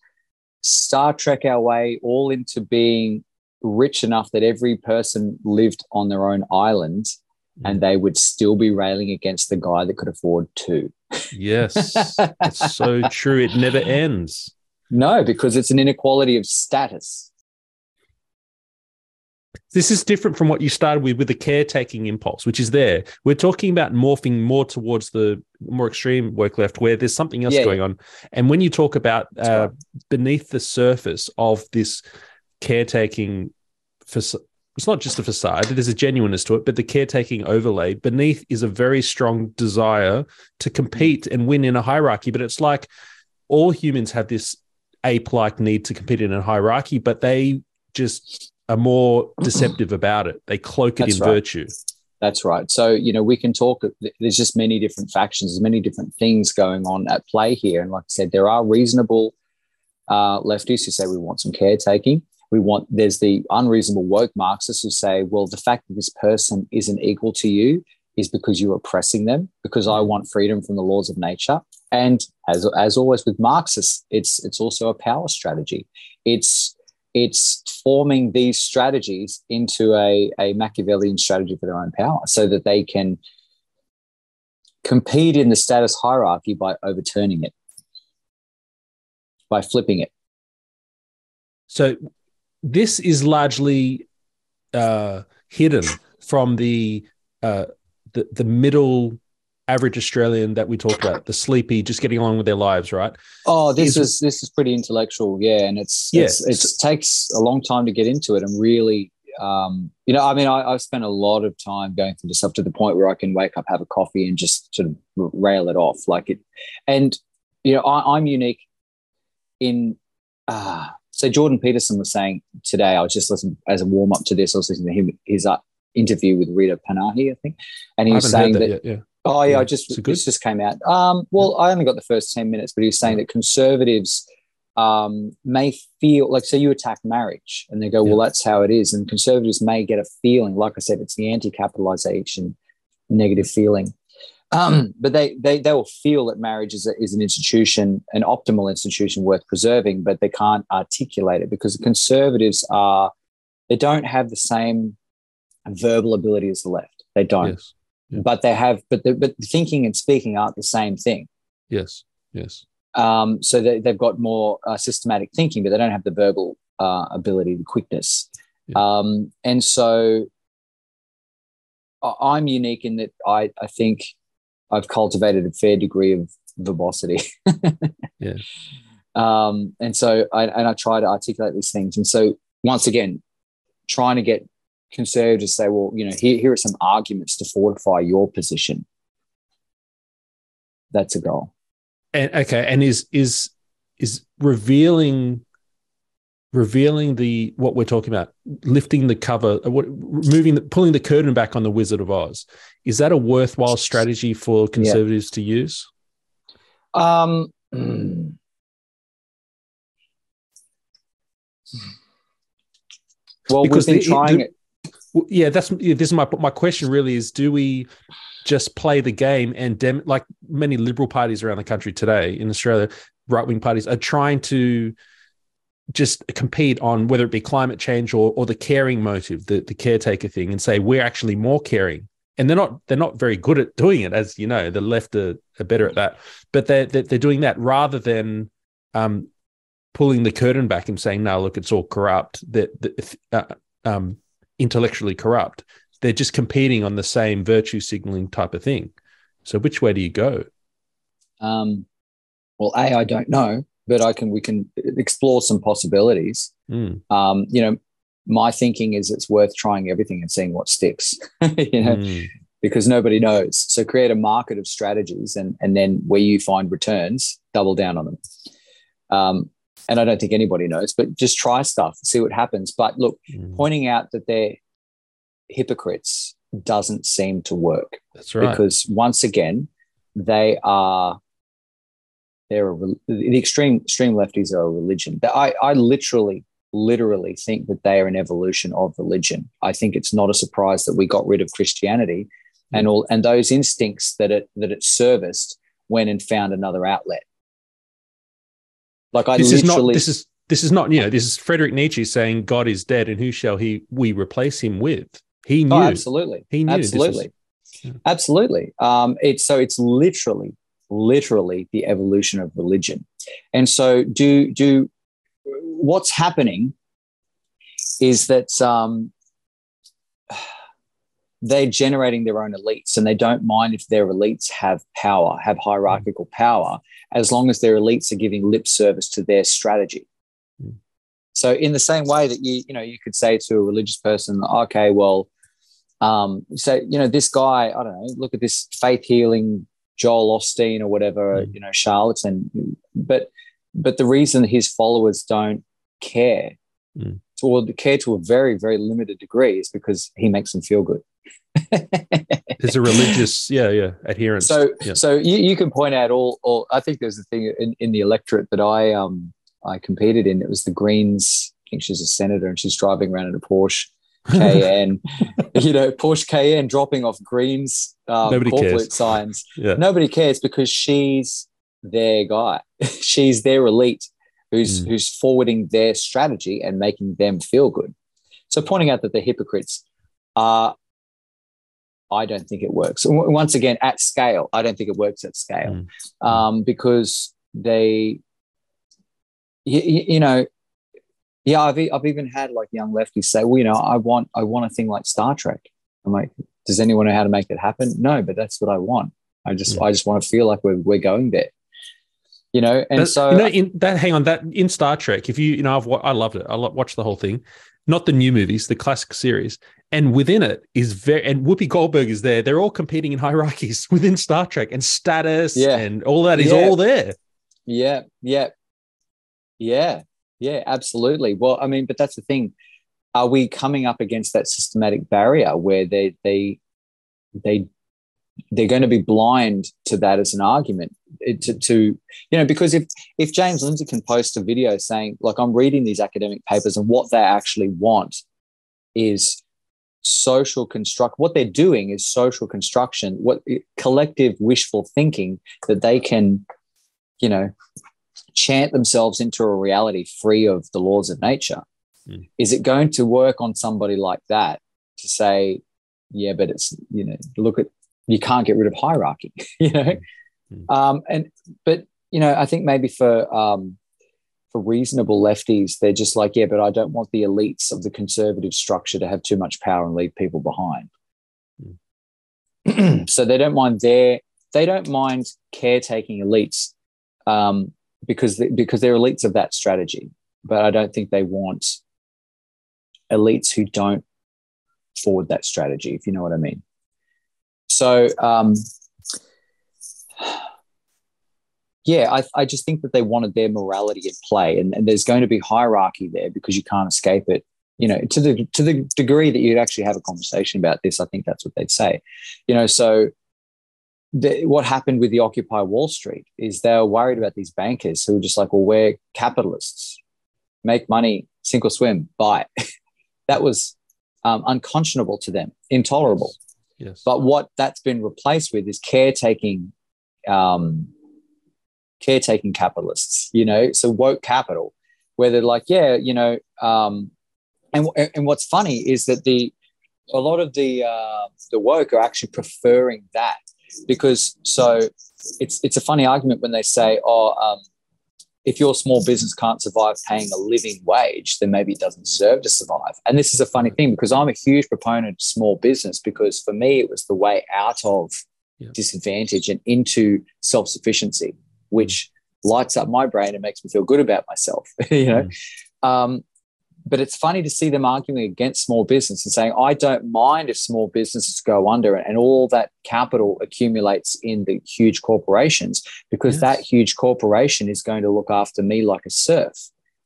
Star Trek our way all into being rich enough that every person lived on their own island, mm. and they would still be railing against the guy that could afford two. Yes, it's so true. It never ends. No, because it's an inequality of status. This is different from what you started with, with the caretaking impulse, which is there. We're talking about morphing more towards the more extreme woke left, where there's something else yeah, going yeah. on. And when you talk about uh, right. beneath the surface of this caretaking, fac- it's not just a facade, there's a genuineness to it, but the caretaking overlay beneath is a very strong desire to compete and win in a hierarchy. But it's like all humans have this ape-like need to compete in a hierarchy, but they just... are more deceptive about it. They cloak it That's in right. virtue. That's right. So, you know, we can talk, there's just many different factions, there's many different things going on at play here. And like I said, there are reasonable uh, leftists who say we want some caretaking. We want, there's the unreasonable woke Marxists who say, well, the fact that this person isn't equal to you is because you're oppressing them, because I want freedom from the laws of nature. And as as always with Marxists, it's it's also a power strategy. It's It's forming these strategies into a, a Machiavellian strategy for their own power so that they can compete in the status hierarchy by overturning it, by flipping it. So this is largely uh, hidden from the, uh, the the middle average Australian that we talked about, the sleepy, just getting along with their lives, right? Oh, this is, is this is pretty intellectual, yeah, and it's, yeah. it's it takes a long time to get into it and really, um, you know, I mean, I, I've spent a lot of time going through this up to the point where I can wake up, have a coffee and just sort of rail it off like it. And, you know, I, I'm unique in, uh, so Jordan Peterson was saying today, I was just listening as a warm-up to this, I was listening to him, his uh, interview with Rita Panahi, I think, and he was saying that, that yet, yeah. Oh, yeah, yeah, I just it this just came out. Um, well, I only got the first ten minutes, but he was saying yeah. that conservatives um, may feel like, so you attack marriage and they go, yeah. well, that's how it is. And conservatives may get a feeling, like I said, it's the anti-capitalization negative feeling. Um, but they, they they will feel that marriage is, a, is an institution, an optimal institution worth preserving, but they can't articulate it because the conservatives are, they don't have the same verbal ability as the left. They don't. Yes. But they have, but the, but thinking and speaking aren't the same thing. Yes, yes. Um, so they, they've got more uh, systematic thinking, but they don't have the verbal uh, ability, the quickness. Yeah. Um, and so I'm unique in that I, I think I've cultivated a fair degree of verbosity. yeah. Um, and so I and I try to articulate these things. And so once again, trying to get conservatives say, well, you know, here, here are some arguments to fortify your position. That's a goal. And, okay, and is is is revealing revealing the what we're talking about, lifting the cover, what, moving, the, pulling the curtain back on the Wizard of Oz. Is that a worthwhile strategy for conservatives yeah. to use? Um. Mm. Well, because we've been the, trying the, it. Yeah, that's this is my my question. Really, is do we just play the game and dem- like many liberal parties around the country today in Australia, right wing parties are trying to just compete on whether it be climate change or or the caring motive, the, the caretaker thing, and say we're actually more caring, and they're not they're not very good at doing it, as you know, the left are, are better at that, but they're they're doing that rather than um, pulling the curtain back and saying no, look, it's all corrupt. That the, uh, um. intellectually corrupt. They're just competing on the same virtue signaling type of thing. So which way do you go? Um, well, A, I don't know, but I can we can explore some possibilities. Mm. Um, you know, my thinking is it's worth trying everything and seeing what sticks, you know, mm. because nobody knows. So create a market of strategies and, and then where you find returns, double down on them. Um, And I don't think anybody knows, but just try stuff, see what happens. But look, mm. pointing out that they're hypocrites doesn't seem to work. That's right. Because once again, they are they're a, the extreme extreme lefties are a religion. I, I literally, literally think that they are an evolution of religion. I think it's not a surprise that we got rid of Christianity mm. and all and those instincts that it that it serviced went and found another outlet. Like I this literally, is not this is This is not, you know, this is Friedrich Nietzsche saying God is dead and who shall he we replace him with? He knew. Oh, absolutely. He knew. Absolutely. This was, yeah. Absolutely. Um, it's so it's literally, literally the evolution of religion. And so do do what's happening is that um, they're generating their own elites, and they don't mind if their elites have power, have hierarchical power, as long as their elites are giving lip service to their strategy. Mm. So in the same way that you, you know, you could say to a religious person, okay, well, um, so, you know, this guy, I don't know, look at this faith healing Joel Osteen or whatever, mm. you know, charlatan. But, but the reason his followers don't care mm. or care to a very, very limited degree is because he makes them feel good. There's a religious, yeah, yeah, adherence. So, yeah. so you, you can point out all. all I think there's a thing in, in the electorate that I um I competed in. It was the Greens. I think she's a senator, and she's driving around in a Porsche Cayenne. You know, Porsche Cayenne, dropping off Greens um, corporate signs. Yeah. Nobody cares because she's their guy. She's their elite, who's mm. who's forwarding their strategy and making them feel good. So pointing out that the hypocrites are. I don't think it works. Once again, at scale, I don't think it works at scale mm. um, because they, you, you know, yeah, I've I've even had like young lefties say, well, you know, I want I want a thing like Star Trek. I'm like, does anyone know how to make that happen? No, but that's what I want. I just yeah. I just want to feel like we're we're going there, you know. And that's, so you know, in that hang on that in Star Trek, if you you know, I've I loved it. I watched the whole thing. Not the new movies, the classic series, and within it is very. And Whoopi Goldberg is there. They're all competing in hierarchies within Star Trek, and status, yeah. and all that is yeah. all there. Yeah, yeah, yeah, yeah. Absolutely. Well, I mean, but that's the thing. Are we coming up against that systematic barrier where they they they they're going to be blind to that as an argument? To, to you know, because if if James Lindsay can post a video saying, like, I'm reading these academic papers and what they actually want is social construct, what they're doing is social construction, what collective wishful thinking that they can, you know, chant themselves into a reality free of the laws of nature. Mm. Is it going to work on somebody like that to say, yeah, but it's, you know, look at, you can't get rid of hierarchy, you know? Mm. Um, and but you know, I think maybe for um, for reasonable lefties, they're just like, yeah, but I don't want the elites of the conservative structure to have too much power and leave people behind. Mm. So they don't mind their they don't mind caretaking elites um, because they, because they're elites of that strategy. But I don't think they want elites who don't forward that strategy, if you know what I mean. So. Um, Yeah, I, I just think that they wanted their morality at play, and, and there's going to be hierarchy there because you can't escape it. You know, to the to the degree that you'd actually have a conversation about this, I think that's what they'd say. You know, so the, what happened with the Occupy Wall Street is they were worried about these bankers who were just like, well, we're capitalists, make money, sink or swim, buy. That was um, unconscionable to them, intolerable. Yes. Yes. But what that's been replaced with is caretaking. Um, caretaking capitalists, you know, so woke capital, where they're like, yeah, you know, um, and and what's funny is that the a lot of the uh, the woke are actually preferring that because so it's it's a funny argument when they say, oh, um, if your small business can't survive paying a living wage, then maybe it doesn't deserve to survive. And this is a funny thing because I'm a huge proponent of small business because for me it was the way out of yeah. disadvantage and into self-sufficiency, which lights up my brain and makes me feel good about myself, you know. Mm. Um, but it's funny to see them arguing against small business and saying, I don't mind if small businesses go under and all that capital accumulates in the huge corporations because yes. that huge corporation is going to look after me like a serf.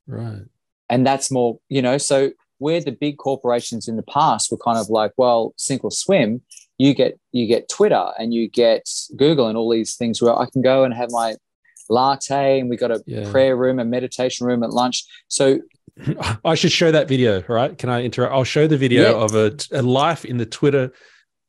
Right. And that's more, you know, so where the big corporations in the past were kind of like, well, sink or swim, you get you get Twitter and you get Google and all these things where I can go and have my latte and we got a yeah. prayer room and meditation room at lunch. So I should show that video, right? Can I interrupt? I'll show the video yeah. of a, a life in the Twitter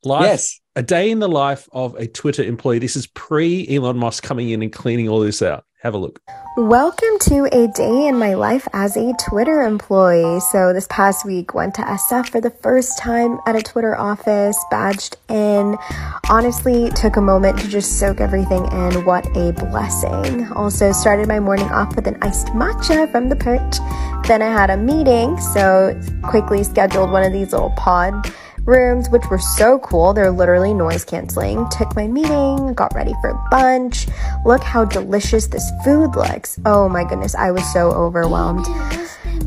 life, yes. a day in the life of a Twitter employee. This is pre Elon Musk coming in and cleaning all this out. Have a look. Welcome to a day in my life as a Twitter employee. So this past week, went to S F for the first time at a Twitter office, badged in. Honestly, took a moment to just soak everything in. What a blessing. Also started my morning off with an iced matcha from the perch. Then I had a meeting, so quickly scheduled one of these little pod rooms, which were so cool. They're literally noise canceling. Took my meeting, got ready for lunch. Look how delicious this food looks. Oh my goodness, I was so overwhelmed.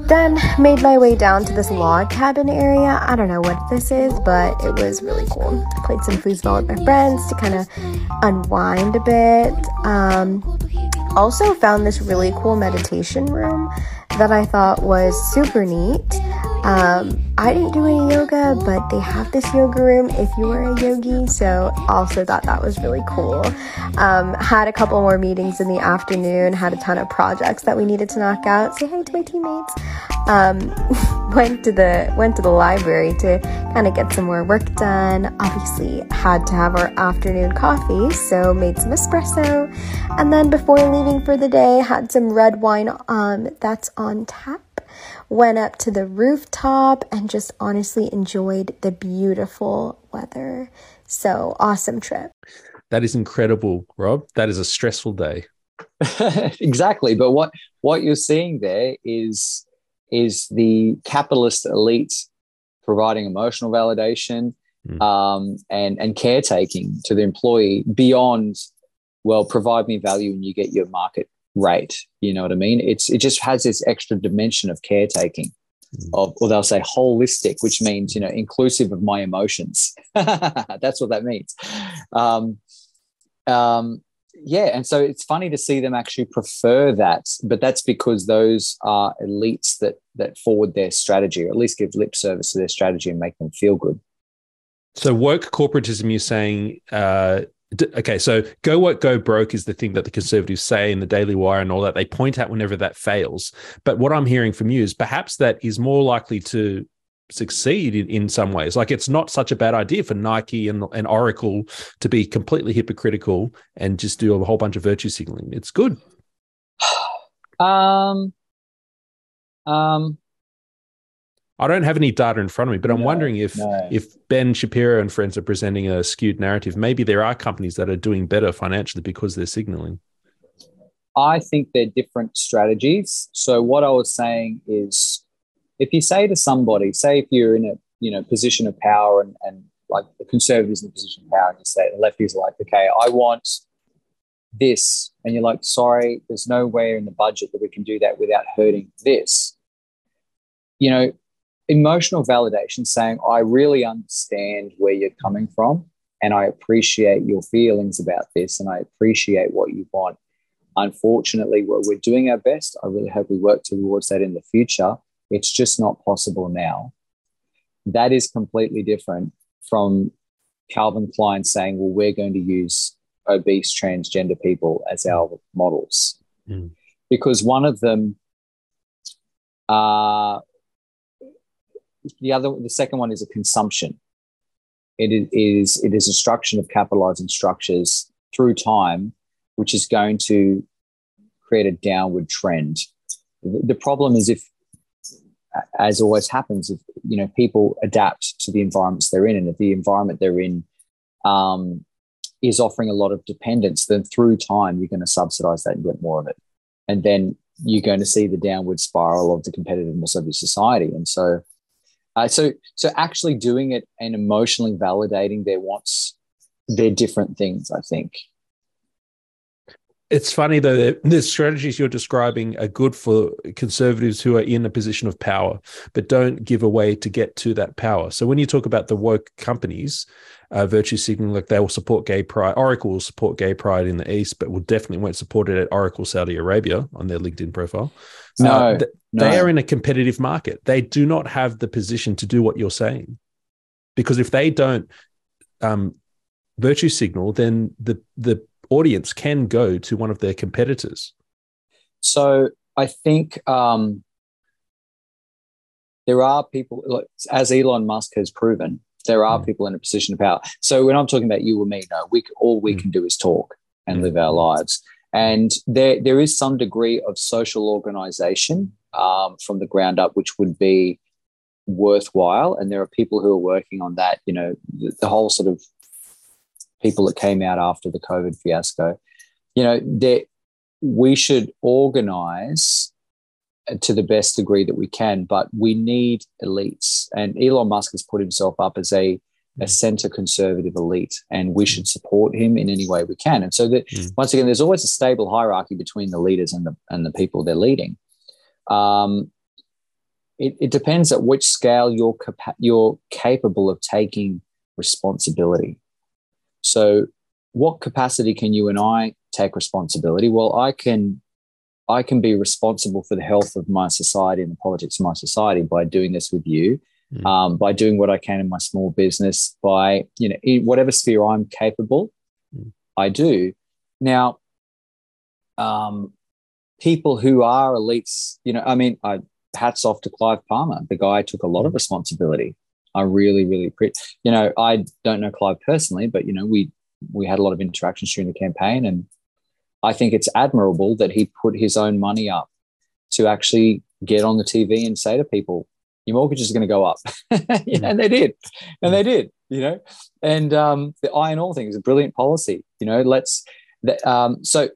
Then made my way down to this log cabin area. I don't know what this is, but it was really cool. Played some foosball with my friends to kind of unwind a bit. Um, also found this really cool meditation room that I thought was super neat. Um, I didn't do any yoga, but they have this yoga room if you are a yogi, so also thought that was really cool. Um, had a couple more meetings in the afternoon, had a ton of projects that we needed to knock out. Say hi to my teammates. Um, went to the went to the library to kind of get some more work done. Obviously had to have our afternoon coffee, so made some espresso. And then before leaving for the day, had some red wine um, that's on tap. Went up to the rooftop and just honestly enjoyed the beautiful weather. So awesome trip. That is incredible, Rob. That is a stressful day. Exactly. But what, what you're seeing there is, is the capitalist elite providing emotional validation mm. um, and, and caretaking to the employee beyond, well, provide me value and you get your market rate. You know what I mean? It's it just has this extra dimension of caretaking, mm. of, or they'll say holistic, which means, you know, inclusive of my emotions. That's what that means. Um, um, yeah, and so it's funny to see them actually prefer that, but that's because those are elites that that forward their strategy, or at least give lip service to their strategy and make them feel good. So woke corporatism, you're saying. Uh, Okay, so go woke, go broke is the thing that the conservatives say in the Daily Wire and all that. They point out whenever that fails. But what I'm hearing from you is perhaps that is more likely to succeed in, in some ways. Like it's not such a bad idea for Nike and, and Oracle to be completely hypocritical and just do a whole bunch of virtue signaling. It's good. Um, um. I don't have any data in front of me, but I'm no, wondering if no. if Ben Shapiro and friends are presenting a skewed narrative. Maybe there are companies that are doing better financially because they're signaling. I think they're different strategies. So what I was saying is, if you say to somebody, say if you're in a you know position of power and, and like the conservatives in a position of power, and you say the lefties are like, okay, I want this, and you're like, sorry, there's nowhere in the budget that we can do that without hurting this. You know. Emotional validation, saying, I really understand where you're coming from and I appreciate your feelings about this and I appreciate what you want. Unfortunately, well, we're doing our best. I really hope we work towards that in the future. It's just not possible now. That is completely different from Calvin Klein saying, well, we're going to use obese transgender people as our models. Mm. Because one of them... Uh, The other, the second one is a consumption. It is it is a structure of capitalizing structures through time, which is going to create a downward trend. The problem is if, as always happens, if you know people adapt to the environments they're in, and if the environment they're in um, is offering a lot of dependence, then through time you're going to subsidize that and get more of it, and then you're going to see the downward spiral of the competitiveness of your society, and so. Uh, so, so actually doing it and emotionally validating their wants, they're different things, I think. It's funny, though, the strategies you're describing are good for conservatives who are in a position of power, but don't give away to get to that power. So when you talk about the woke companies, uh, virtue signaling, like they will support gay pride. Oracle will support gay pride in the East, but will definitely won't support it at Oracle Saudi Arabia on their LinkedIn profile. No, uh, th- no. They are in a competitive market. They do not have the position to do what you're saying, because if they don't um, virtue signal, then the the audience can go to one of their competitors. So I think um, there are people, as Elon Musk has proven, there are mm. people in a position of power. So when I'm talking about you or me, no, we all we mm. can do is talk and mm. live our lives. And there, there is some degree of social organization um, from the ground up, which would be worthwhile. And there are people who are working on that, you know, the, the whole sort of people that came out after the COVID fiasco, you know, that we should organize to the best degree that we can, but we need elites. And Elon Musk has put himself up as a, a center conservative elite, and we should support him in any way we can. And so that mm. once again, there's always a stable hierarchy between the leaders and the and the people they're leading. Um, it, it depends at which scale you're capa- you're capable of taking responsibility. So, what capacity can you and I take responsibility? Well, I can I can be responsible for the health of my society and the politics of my society by doing this with you. Mm. Um, by doing what I can in my small business, by, you know, in whatever sphere I'm capable, mm. I do. Now, um, people who are elites, you know, I mean, I, hats off to Clive Palmer. The guy took a lot mm. of responsibility. I really, really, pre- you know, I don't know Clive personally, but, you know, we we had a lot of interactions during the campaign, and I think it's admirable that he put his own money up to actually get on the T V and say to people, your mortgage is going to go up. yeah, and they did. And they did, you know. And um, the iron ore thing is a brilliant policy. You know, let's – um, so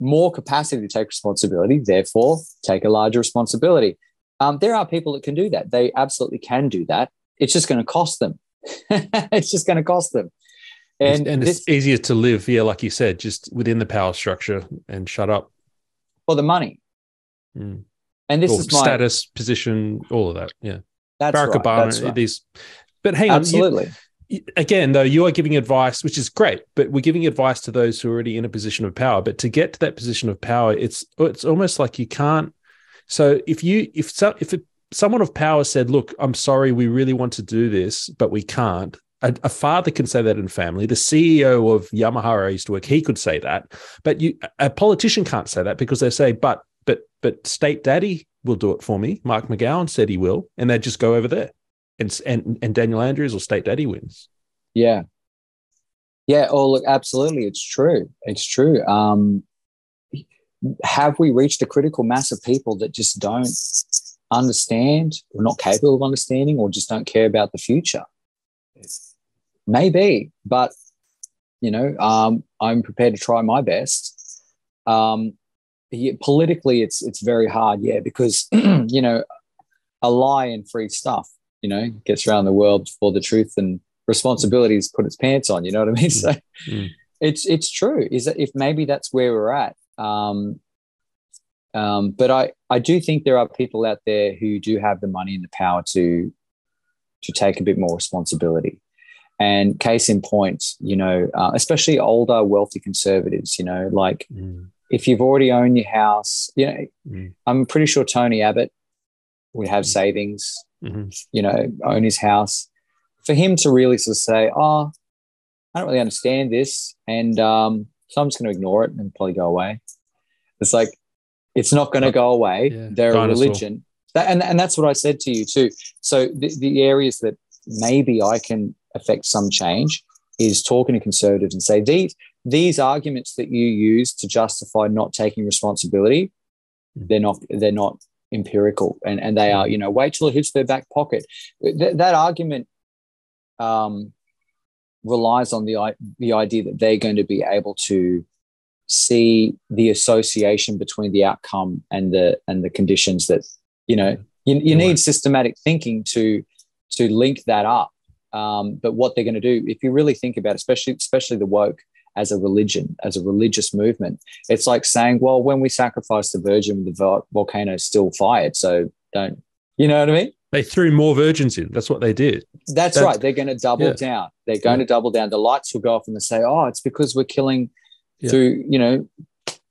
more capacity to take responsibility, therefore take a larger responsibility. Um, there are people that can do that. They absolutely can do that. It's just going to cost them. it's just going to cost them. And, and it's this, easier to live, yeah, like you said, just within the power structure and shut up. For the money. Mm. And this or is my status, position, all of that. Yeah, that's Barack right, Obama. That's right. These, but hang absolutely. on, absolutely. Again, though, you are giving advice, which is great, but we're giving advice to those who are already in a position of power. But to get to that position of power, it's it's almost like you can't. So if you if so, if it, someone of power said, "Look, I'm sorry, we really want to do this, but we can't." A, a father can say that in family. The C E O of Yamaha I used to work, he could say that, but you a politician can't say that because they say, "But." But but state daddy will do it for me. Mark McGowan said he will, and they just go over there, and and and Daniel Andrews or state daddy wins. Yeah, yeah. Oh, look, absolutely, it's true. It's true. Um, have we reached a critical mass of people that just don't understand, or not capable of understanding, or just don't care about the future? Maybe, but you know, um, I'm prepared to try my best. Um. Yeah, politically, it's it's very hard, yeah, because, you know, a lie and free stuff, you know, gets around the world before the truth and responsibilities put its pants on, you know what I mean? So mm. it's it's true, is that if maybe that's where we're at. Um, um, but I, I do think there are people out there who do have the money and the power to to take a bit more responsibility. And case in point, you know, uh, especially older, wealthy conservatives, you know, like... Mm. If you've already owned your house, you know, mm. I'm pretty sure Tony Abbott would have mm. savings, mm-hmm. you know, own his house. For him to really sort of say, oh, I don't really understand this, and um, so I'm just going to ignore it and probably go away. It's like, it's not going to go away. Yeah. They're Dinosaur. a religion. That, and, and that's what I said to you too. So the, the areas that maybe I can affect some change is talking to conservatives and say, these, These arguments that you use to justify not taking responsibility, they're not they're not empirical, and, and they are, you know, wait till it hits their back pocket. Th- that argument um, relies on the the idea that they're going to be able to see the association between the outcome and the and the conditions that, you know, you, you need systematic thinking to to link that up. Um, but what they're going to do, if you really think about it, especially especially the woke. As a religion, as a religious movement. It's like saying, well, when we sacrificed the virgin, the vo- volcano still fired, so don't, you know what I mean? They threw more virgins in. That's what they did. That's, That's right. They're going to double yeah. down. They're going yeah. to double down. The lights will go off and they say, oh, it's because we're killing yeah. through, you know,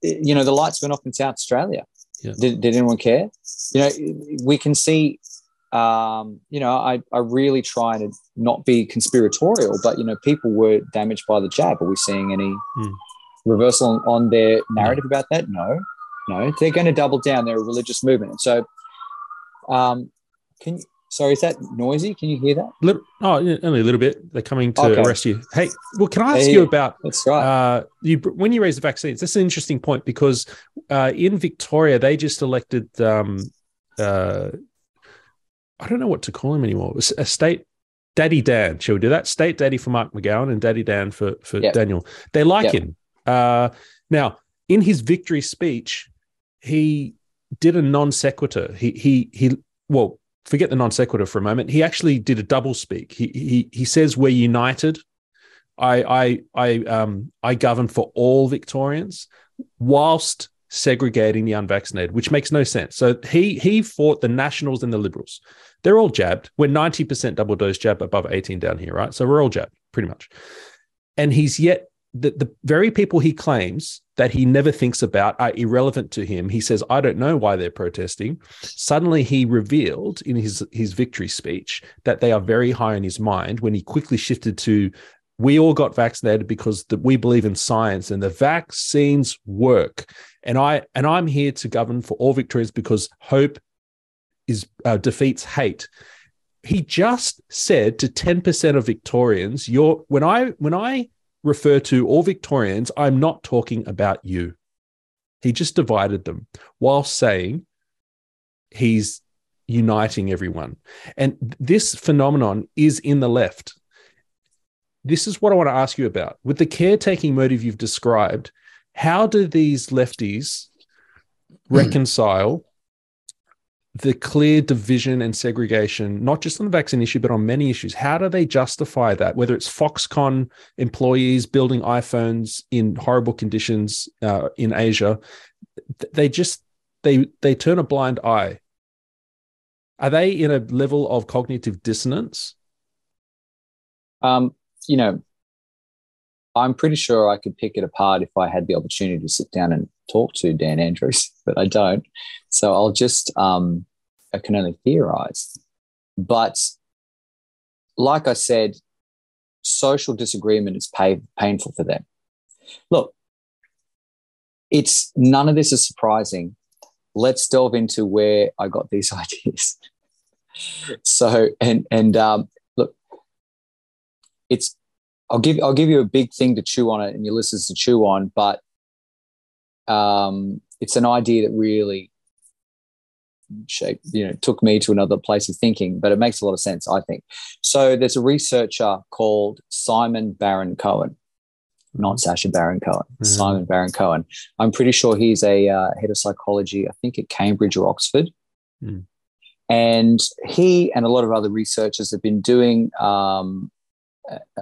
you know, the lights went off in South Australia. Yeah. Did, did anyone care? You know, we can see, um, you know, I, I really try to not be conspiratorial, but, you know, people were damaged by the jab. Are we seeing any mm. reversal on, on their narrative about that? No, no. They're going to double down. They're a religious movement. And so um, can Sorry, is that noisy? Can you hear that? Little, oh, only a little bit. They're coming to okay. arrest you. Hey, well, can I ask hey, you about that's right. uh, you, when you raise the vaccines? That's an interesting point because uh, in Victoria, they just elected, um, uh, I don't know what to call him anymore. It was a state Daddy Dan. Shall we do that? State Daddy for Mark McGowan and Daddy Dan for, for yep. Daniel. They like yep. him. Uh, now, in his victory speech, he did a non sequitur. He, he, he, well, forget the non sequitur for a moment. He actually did a double speak. He he he says we're united. I I I um I govern for all Victorians, whilst segregating the unvaccinated, which makes no sense. So he he fought the Nationals and the Liberals. They're all jabbed. We're ninety percent double dose jab above eighteen down here, right? So we're all jabbed, pretty much. And he's yet the, the very people he claims that he never thinks about are irrelevant to him. He says, I don't know why they're protesting. Suddenly he revealed in his, his victory speech that they are very high in his mind when he quickly shifted to, we all got vaccinated because the, we believe in science and the vaccines work. And, I, and I'm here to govern for all Victorians because hope is uh, defeats hate. He just said to ten percent of Victorians, you're, when I when I... refer to all Victorians, I'm not talking about you. He just divided them while saying he's uniting everyone. And this phenomenon is in the left. This is what I want to ask you about. With the caretaking motive you've described, how do these lefties reconcile mm. the clear division and segregation, not just on the vaccine issue, but on many issues? How do they justify that? Whether it's Foxconn employees building iPhones in horrible conditions uh, in Asia, they just, they they turn a blind eye. Are they in a level of cognitive dissonance? Um, you know, I'm pretty sure I could pick it apart if I had the opportunity to sit down and talk to Dan Andrews, but I don't. So I'll just, um, I can only theorize. But like I said, social disagreement is pay- painful for them. Look, it's none of this is surprising. Let's delve into where I got these ideas. So, and, and um, look, it's, I'll give, I'll give you a big thing to chew on it and your listeners to chew on, but um, it's an idea that really shaped, you know, took me to another place of thinking, but it makes a lot of sense, I think. So there's a researcher called Simon Baron-Cohen, not Sacha Baron Cohen, mm-hmm. Simon Baron-Cohen. I'm pretty sure he's a uh, head of psychology, I think at Cambridge or Oxford. Mm. And he and a lot of other researchers have been doing um,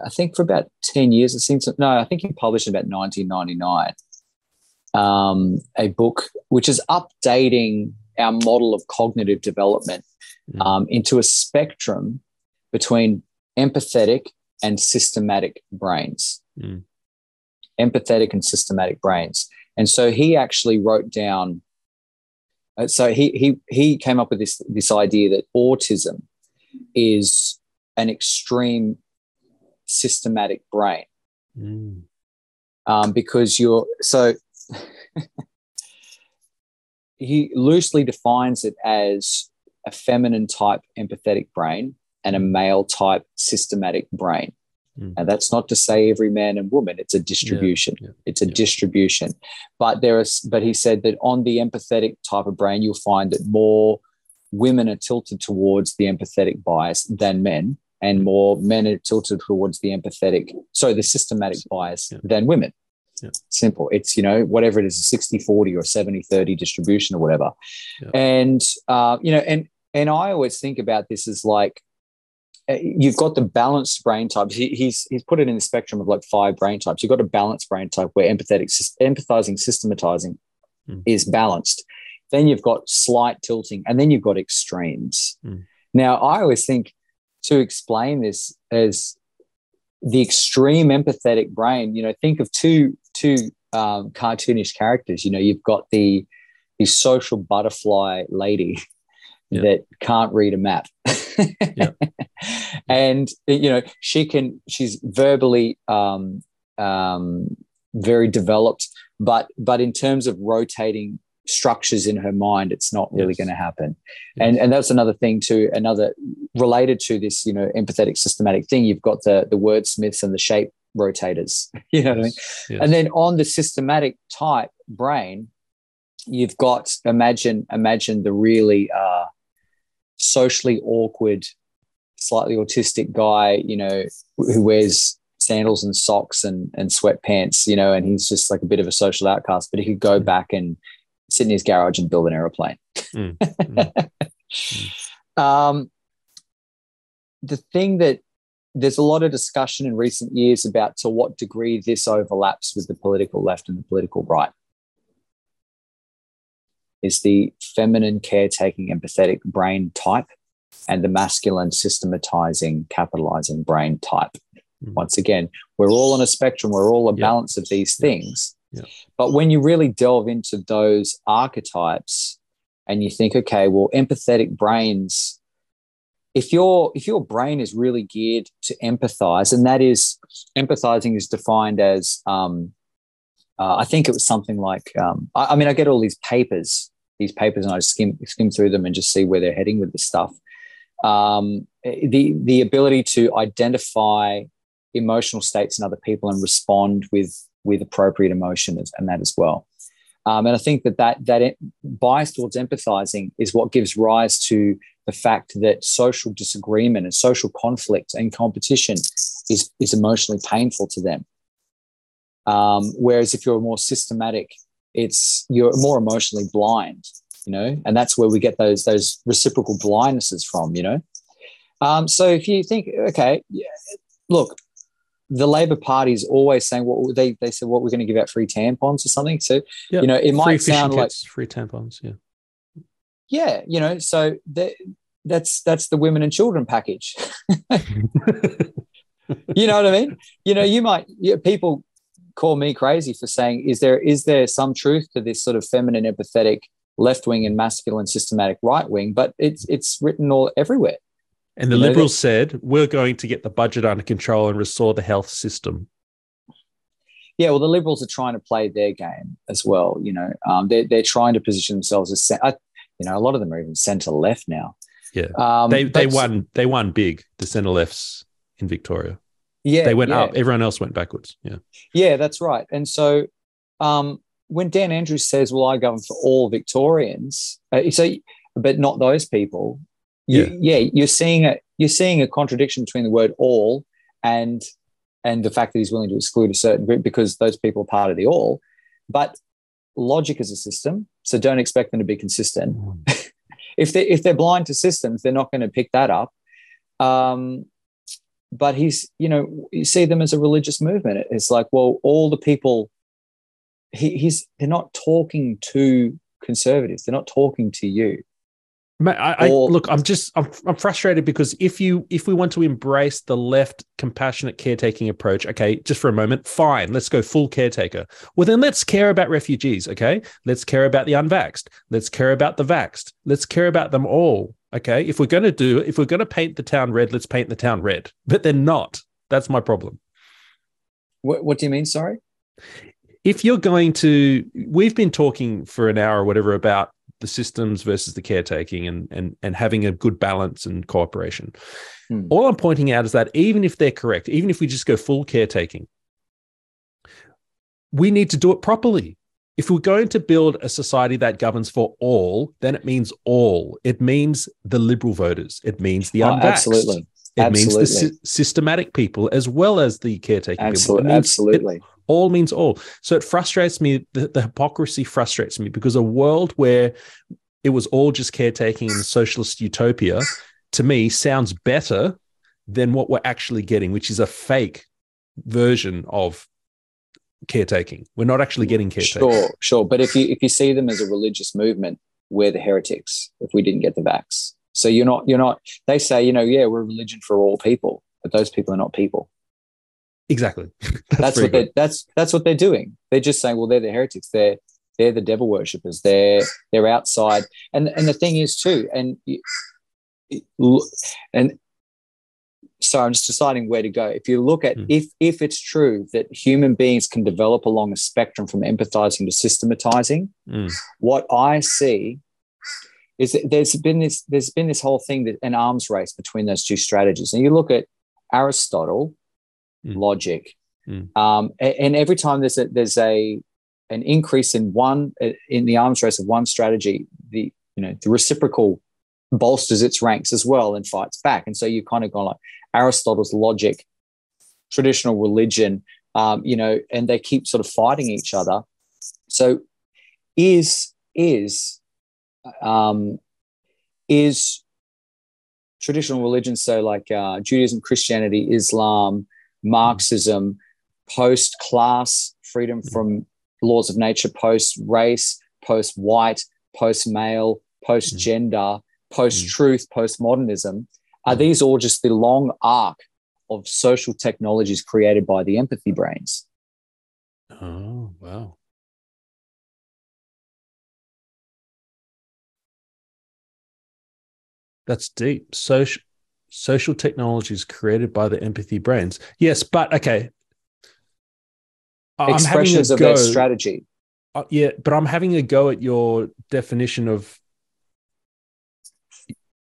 I think for about ten years, it seems, no, I think he published in about nineteen ninety-nine um, a book which is updating our model of cognitive development um, into a spectrum between empathetic and systematic brains. Mm. Empathetic and systematic brains. And so he actually wrote down, so he he he came up with this, this idea that autism is an extreme systematic brain mm. um, because you're so he loosely defines it as a feminine type empathetic brain and a male type systematic brain. Mm. And that's not to say every man and woman, it's a distribution. Yeah, yeah, it's a yeah. distribution. But there is, but he said that on the empathetic type of brain, you'll find that more women are tilted towards the empathetic bias than men. And more men are tilted towards the empathetic, so the systematic bias yeah. than women. Yeah. Simple. It's, you know, whatever it is, a sixty forty or seventy thirty distribution or whatever. Yeah. And, uh, you know, and and I always think about this as like you've got the balanced brain types. He, he's he's put it in the spectrum of like five brain types. You've got a balanced brain type where empathetic, empathizing, systematizing mm. is balanced. Then you've got slight tilting, and then you've got extremes. Mm. Now, I always think, to explain this as the extreme empathetic brain, you know, think of two two um, cartoonish characters. You know, you've got the the social butterfly lady yeah. that can't read a map, yeah. and you know she can. She's verbally um, um, very developed, but but in terms of rotating structures in her mind, it's not really yes. going to happen. Yes. And and that's another thing too, another related to this, you know, empathetic systematic thing. You've got the the wordsmiths and the shape rotators, you know yes. what I mean? Yes. And then on the systematic type brain, you've got, imagine, imagine the really uh, socially awkward, slightly autistic guy, you know, who wears sandals and socks and, and sweatpants, you know, and he's just like a bit of a social outcast, but he could go back and sit in his garage and build an airplane. Mm, mm, mm. Um, the thing that there's a lot of discussion in recent years about to what degree this overlaps with the political left and the political right is the feminine caretaking empathetic brain type and the masculine systematizing capitalizing brain type. Mm. Once again, we're all on a spectrum. We're all a yeah. balance of these things. Yeah. But when you really delve into those archetypes and you think, okay, well, empathetic brains, if your if your brain is really geared to empathize, and that is, empathizing is defined as, um, uh, I think it was something like, um, I, I mean, I get all these papers, these papers and I just skim, skim through them and just see where they're heading with this stuff. Um, the the ability to identify emotional states in other people and respond with with appropriate emotion and that as well. Um, and I think that that, that it, bias towards empathizing is what gives rise to the fact that social disagreement and social conflict and competition is, is emotionally painful to them. Um, whereas if you're more systematic, it's you're more emotionally blind, you know, and that's where we get those those reciprocal blindnesses from, you know. Um, so if you think, okay, yeah, look, the Labor Party is always saying, "Well, they they said what we're going to give out free tampons or something." So yep. you know, it free might sound like kits, free tampons, yeah, yeah, you know. So the, that's that's the women and children package. You know what I mean? You know, you might you, people call me crazy for saying, "Is there is there some truth to this sort of feminine empathetic left wing and masculine systematic right wing?" But it's it's written all everywhere. And the you know, Liberals said, we're going to get the budget under control and restore the health system. Yeah, well, the Liberals are trying to play their game as well. You know, um, they're, they're trying to position themselves as, uh, you know, a lot of them are even centre-left now. Yeah, um, they they won They won big, the centre-lefts in Victoria. Yeah. They went yeah. up. Everyone else went backwards. Yeah, yeah, that's right. And so um, when Dan Andrews says, well, I govern for all Victorians, uh, so but not those people, You, yeah. yeah, you're seeing a you're seeing a contradiction between the word "all" and and the fact that he's willing to exclude a certain group because those people are part of the all. But logic is a system, so don't expect them to be consistent. Mm. if they if they're blind to systems, they're not going to pick that up. Um, but he's you know you see them as a religious movement. It's like well, all the people. He, he's they're not talking to conservatives. They're not talking to you. Mate, I, I, look, I'm just I'm, I'm frustrated because if you if we want to embrace the left compassionate caretaking approach, okay, just for a moment, fine, let's go full caretaker. Well, then let's care about refugees, okay? Let's care about the unvaxxed. Let's care about the vaxxed. Let's care about them all, okay? If we're going to do, if we're going to paint the town red, let's paint the town red. But they're not. That's my problem. What, what do you mean? Sorry? If you're going to, we've been talking for an hour or whatever about the systems versus the caretaking and and and having a good balance and cooperation. Hmm. All I'm pointing out is that even if they're correct, even if we just go full caretaking, we need to do it properly. If we're going to build a society that governs for all, then it means all. It means the Liberal voters. It means the unvaxxed. Oh, absolutely. It absolutely. means the sy- systematic people as well as the caretaking absolutely. people. It means, absolutely. It, all means all. So it frustrates me. The, the hypocrisy frustrates me because a world where it was all just caretaking and socialist utopia, to me, sounds better than what we're actually getting, which is a fake version of caretaking. We're not actually getting caretaking. Sure, sure. But if you if you see them as a religious movement, we're the heretics if we didn't get the vax. So you're not, you're not, they say, you know, yeah, we're a religion for all people, but those people are not people. Exactly. That's, that's what they that's that's what they're doing. They're just saying, well, they're the heretics. They're they're the devil worshippers. They're they're outside. And and the thing is too, and and so I'm just deciding where to go. If you look at, mm. if if it's true that human beings can develop along a spectrum from empathizing to systematizing, mm. what I see is that there's been this there's been this whole thing, that an arms race between those two strategies. And you look at Aristotle, mm. logic, mm. Um, and, and every time there's a, there's a an increase in one in the arms race of one strategy, the you know the reciprocal bolsters its ranks as well and fights back. And so you've kind of gone like Aristotle's logic, traditional religion, um, you know, and they keep sort of fighting each other. So is is um, is traditional religion, so like uh, Judaism, Christianity, Islam, Marxism, post-class, freedom from laws of nature, post-race, post-white, post-male, post-gender, post-truth, postmodernism, are these all just the long arc of social technologies created by the empathy brains? Oh, wow. That's deep. Social, social technologies created by the empathy brains. Yes, but okay. I'm Expressions of go, their strategy. Uh, yeah, but I'm having a go at your definition of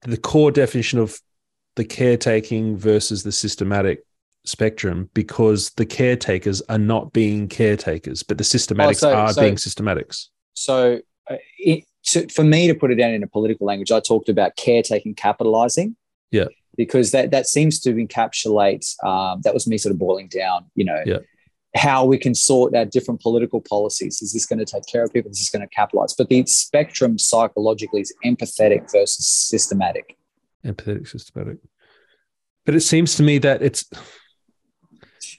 the core definition of the caretaking versus the systematic spectrum, because the caretakers are not being caretakers, but the systematics oh, so, are so, being systematics. So uh, it, to, for me to put it down in a political language, I talked about caretaking capitalizing. Yeah. Because that, that seems to encapsulate, um, that was me sort of boiling down, you know, yeah. how we can sort out different political policies. Is this going to take care of people? Is this going to capitalize? But the spectrum psychologically is empathetic versus systematic. Empathetic, systematic. But it seems to me that it's...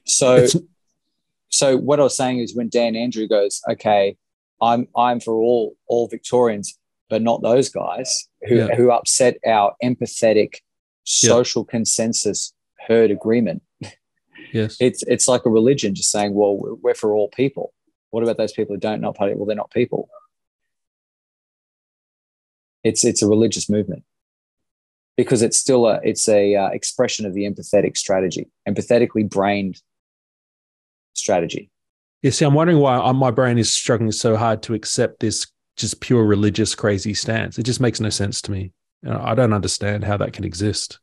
So it's, so what I was saying is when Dan Andrews goes, okay, I'm I'm for all all Victorians, but not those guys who, yeah. who upset our empathetic social yeah. consensus herd agreement. Yes, it's it's like a religion just saying, well, we're for all people. What about those people who don't not party? Well, they're not people. It's it's a religious movement because it's still a it's a uh, expression of the empathetic strategy, empathetically brained strategy. You see, I'm wondering why my brain is struggling so hard to accept this just pure religious crazy stance. It just makes no sense to me. I don't understand how that can exist.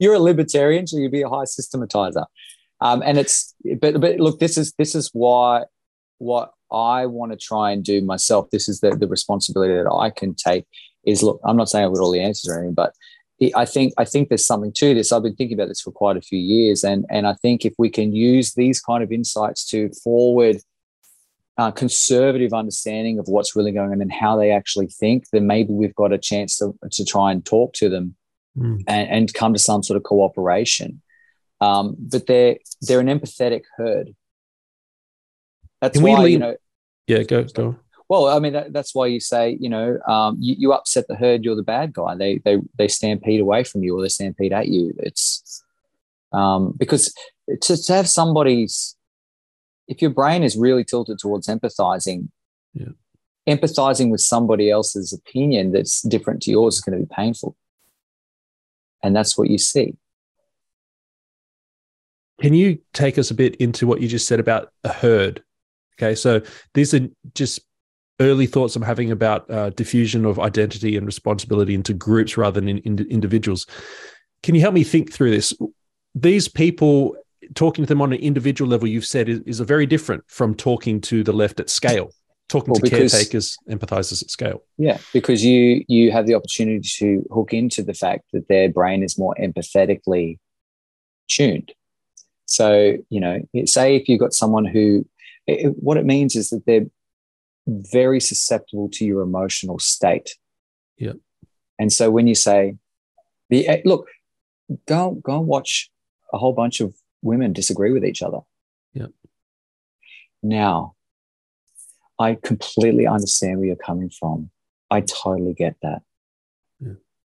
You're a libertarian, so you'd be a high systematizer, um, and it's. But, but look, this is this is why what I want to try and do myself. This is the, the responsibility that I can take. Is look, I'm not saying I've got all the answers or anything, but I think I think there's something to this. I've been thinking about this for quite a few years, and and I think if we can use these kind of insights to forward uh, conservative understanding of what's really going on and how they actually think, then maybe we've got a chance to to try and talk to them. Mm. And, and come to some sort of cooperation, um, but they're they're an empathetic herd. That's Can why lean- you know. Yeah, go go. Well, I mean, that, that's why you say you know um, you, you upset the herd, you're the bad guy. They they they stampede away from you, or they stampede at you. It's um, because to, to have somebody's, if your brain is really tilted towards empathizing, yeah. empathizing with somebody else's opinion that's different to yours is going to be painful. And that's what you see. Can you take us a bit into what you just said about a herd? Okay, so these are just early thoughts I'm having about uh, diffusion of identity and responsibility into groups rather than in, in individuals. Can you help me think through this? These people, talking to them on an individual level, you've said is, is very different from talking to the left at scale, talking well, to because, caretakers, empathizers at scale. Yeah, because you you have the opportunity to hook into the fact that their brain is more empathetically tuned. So, you know, say if you've got someone who, it, what it means is that they're very susceptible to your emotional state. Yeah. And so when you say, the look, go, go and watch a whole bunch of women disagree with each other. Yeah. Now, I completely understand where you're coming from. I totally get that. Yeah.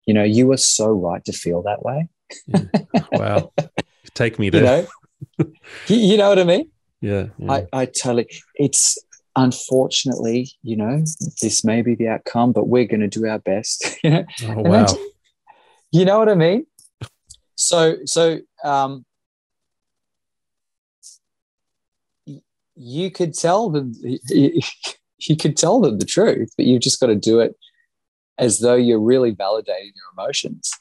You know, you are so right to feel that way. Yeah. Wow. Take me there. You know, you know what I mean? Yeah. yeah. I, I totally. It's unfortunately, you know, this may be the outcome, but we're going to do our best. You know? Oh, wow. You know what I mean? So, so um, you could tell them, you could tell them the truth, but you've just got to do it as though you're really validating your emotions.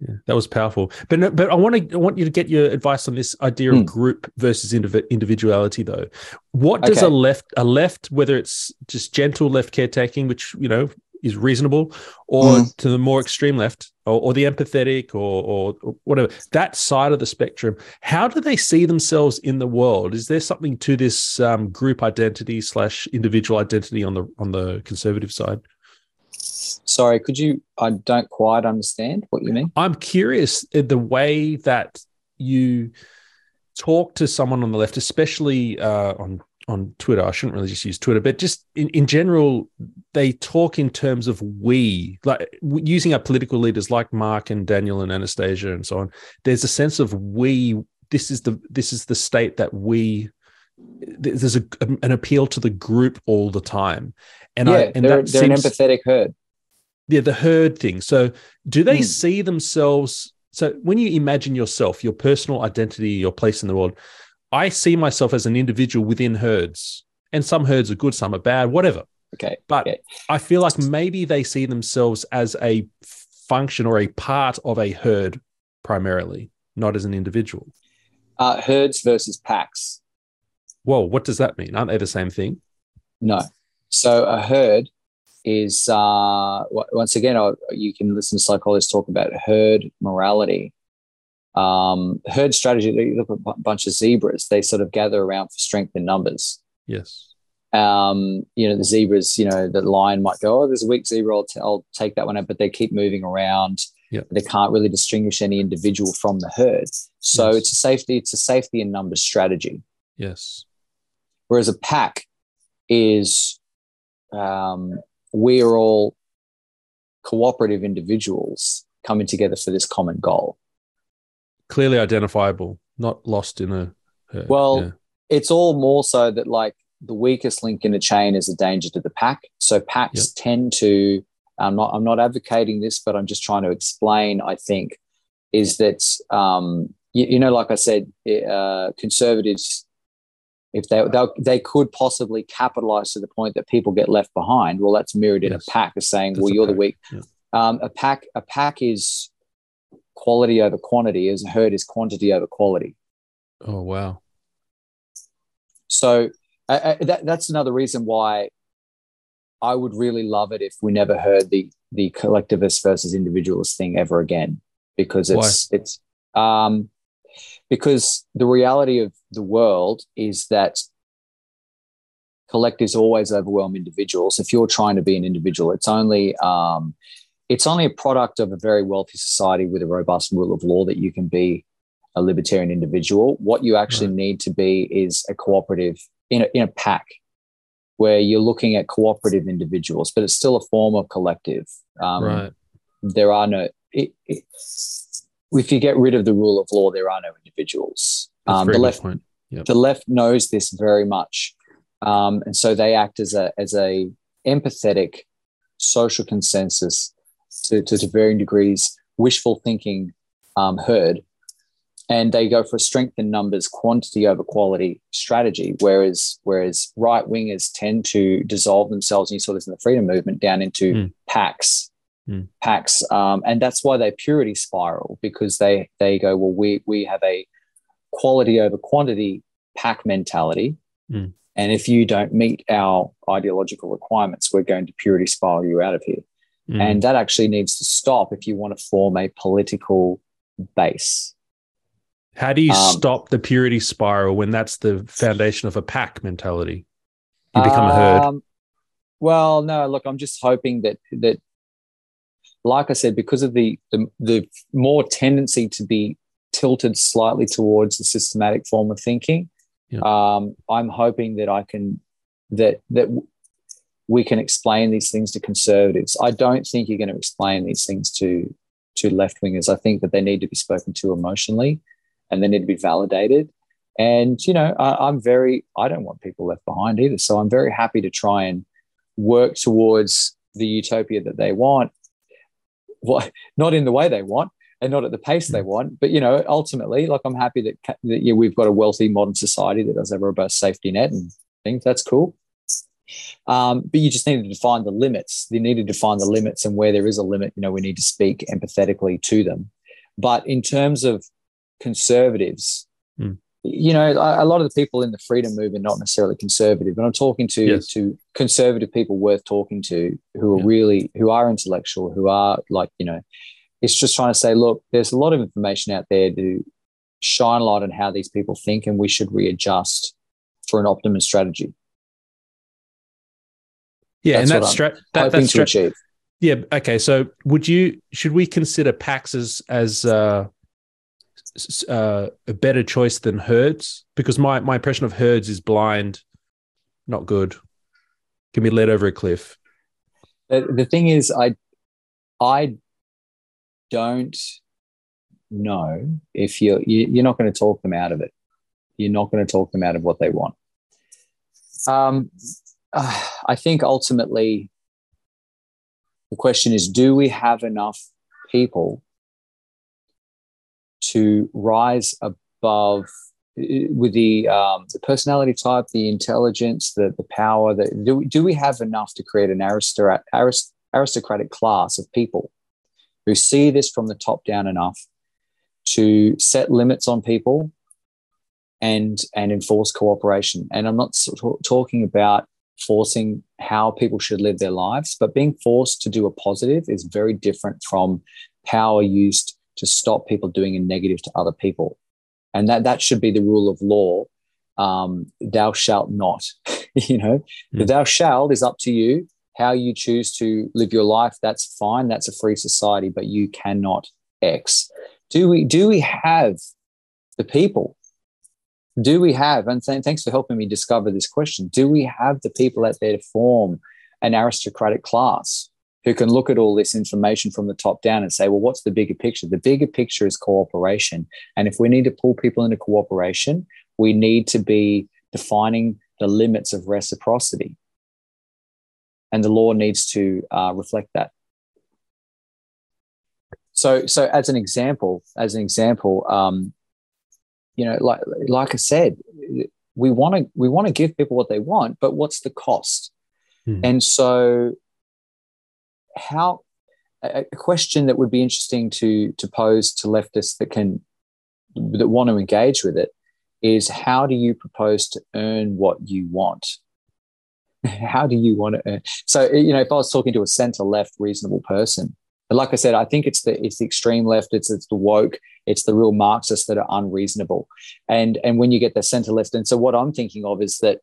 Yeah, that was powerful. But but I want to I want you to get your advice on this idea of mm. group versus indiv- individuality, though. What does okay. a left a left, whether it's just gentle left caretaking, which you know is reasonable, or mm. to the more extreme left, or, or the empathetic, or, or whatever, that side of the spectrum, how do they see themselves in the world? Is there something to this um, group identity slash individual identity on the on the conservative side? Sorry, could you? I don't quite understand what you mean. I'm curious the way that you talk to someone on the left, especially uh, on on Twitter. I shouldn't really just use Twitter, but just in, in general, they talk in terms of we, like using our political leaders like Mark and Daniel and Anastasia and so on. There's a sense of we. This is the this is the state that we. There's a, an appeal to the group all the time, and yeah, I and they're, that they're seems, an empathetic herd. Yeah, the herd thing. So do they mm. see themselves? So when you imagine yourself, your personal identity, your place in the world, I see myself as an individual within herds. And some herds are good, some are bad, whatever. Okay. But okay. I feel like maybe they see themselves as a function or a part of a herd primarily, not as an individual. Uh, herds versus packs. Whoa, what does that mean? Aren't they the same thing? No. So a herd is, uh, once again, you can listen to psychologists talk about herd morality. Um, herd strategy, look at a bunch of zebras, they sort of gather around for strength in numbers. Yes. Um, you know, the zebras, you know, the lion might go, oh, there's a weak zebra, I'll, t- I'll take that one out, but they keep moving around. Yep. They can't really distinguish any individual from the herd. So yes. it's a safety, it's a safety in numbers strategy. Yes. Whereas a pack is... Um, we're all cooperative individuals coming together for this common goal. Clearly identifiable, not lost in a... Uh, well, yeah. It's all more so that, like, the weakest link in the chain is a danger to the pack. So packs yep. tend to... I'm not, I'm not advocating this, but I'm just trying to explain, I think, is that, um, you, you know, like I said, uh, conservatives... If they they could possibly capitalize to the point that people get left behind, well, that's mirrored in yes. a pack as saying, that's well, you're pack. the weak. Yeah. Um, a pack a pack is quality over quantity, as a herd is quantity over quality. Oh, wow. So uh, that, that's another reason why I would really love it if we never heard the the collectivist versus individualist thing ever again, because it's why? it's um, because the reality of the world is that collectives always overwhelm individuals. If you're trying to be an individual, it's only um, it's only a product of a very wealthy society with a robust rule of law that you can be a libertarian individual. What you actually right. need to be is a cooperative in a, in a pack where you're looking at cooperative individuals, but it's still a form of collective. Um, right. There are no... It, it, If you get rid of the rule of law, there are no individuals. Um, the left, yep. the left knows this very much, um, and so they act as a as a empathetic social consensus to to, to varying degrees, wishful thinking um, herd, and they go for strength in numbers, quantity over quality strategy. Whereas whereas right wingers tend to dissolve themselves, and you saw this in the freedom movement, down into mm. packs. Mm. Packs, um, and that's why they purity spiral, because they they go, well, we we have a quality over quantity pack mentality, mm. and if you don't meet our ideological requirements, we're going to purity spiral you out of here, mm. and that actually needs to stop if you want to form a political base. How do you um, stop the purity spiral when that's the foundation of a pack mentality? You become um, a herd. Well, no, look, I'm just hoping that that. Like I said, because of the, the the more tendency to be tilted slightly towards the systematic form of thinking, yeah. um, I'm hoping that I can that that we can explain these things to conservatives. I don't think you're going to explain these things to to left wingers. I think that they need to be spoken to emotionally, and they need to be validated. And you know, I, I'm very I don't want people left behind either. So I'm very happy to try and work towards the utopia that they want. what, not in the way they want and not at the pace they want. But, you know, ultimately, like, I'm happy that, that you know, we've got a wealthy modern society that has a robust safety net and things. That's cool. Um, but you just need to define the limits. You need to define the limits, and where there is a limit, you know, we need to speak empathetically to them. But in terms of conservatives, mm. you know, a lot of the people in the freedom movement are not necessarily conservative. And I'm talking to, yes. to conservative people worth talking to who are yeah. really, who are intellectual, who are like, you know, it's just trying to say, look, there's a lot of information out there to shine light on how these people think, and we should readjust for an optimum strategy. Yeah, that's and that's stra- that, that's stra- to achieve. Yeah, okay. So, would you should we consider PACs as as uh, uh, a better choice than herds? Because my my impression of herds is blind, not good, can be led over a cliff. The, the thing is, I I don't know if you're you, you're not going to talk them out of it. You're not going to talk them out of what they want. Um. Uh, I think ultimately the question is, do we have enough people to rise above with the, um, the personality type, the intelligence, the, the power? The, do, we, do we have enough to create an aristor- arist- aristocratic class of people who see this from the top down enough to set limits on people and, and enforce cooperation? And I'm not t- talking about forcing how people should live their lives, but being forced to do a positive is very different from power used to stop people doing a negative to other people. And that that should be the rule of law. Um, thou shalt not, you know, mm. the thou shalt is up to you. How you choose to live your life, that's fine. That's a free society, but you cannot X. Do we, do we have the people? Do we have, and th- thanks for helping me discover this question, do we have the people out there to form an aristocratic class who can look at all this information from the top down and say, well, what's the bigger picture? The bigger picture is cooperation. And if we need to pull people into cooperation, we need to be defining the limits of reciprocity. And the law needs to uh, reflect that. So, so as an example, as an example, um, you know, like like I said, we want to we want to give people what they want, but what's the cost? Hmm. And so, how a question that would be interesting to to pose to leftists that can that want to engage with it is, how do you propose to earn what you want? How do you want to earn? So, you know, if I was talking to a centre left reasonable person. But like I said, I think it's the it's the extreme left, it's it's the woke, it's the real Marxists that are unreasonable. And and when you get the center left, and so what I'm thinking of is that,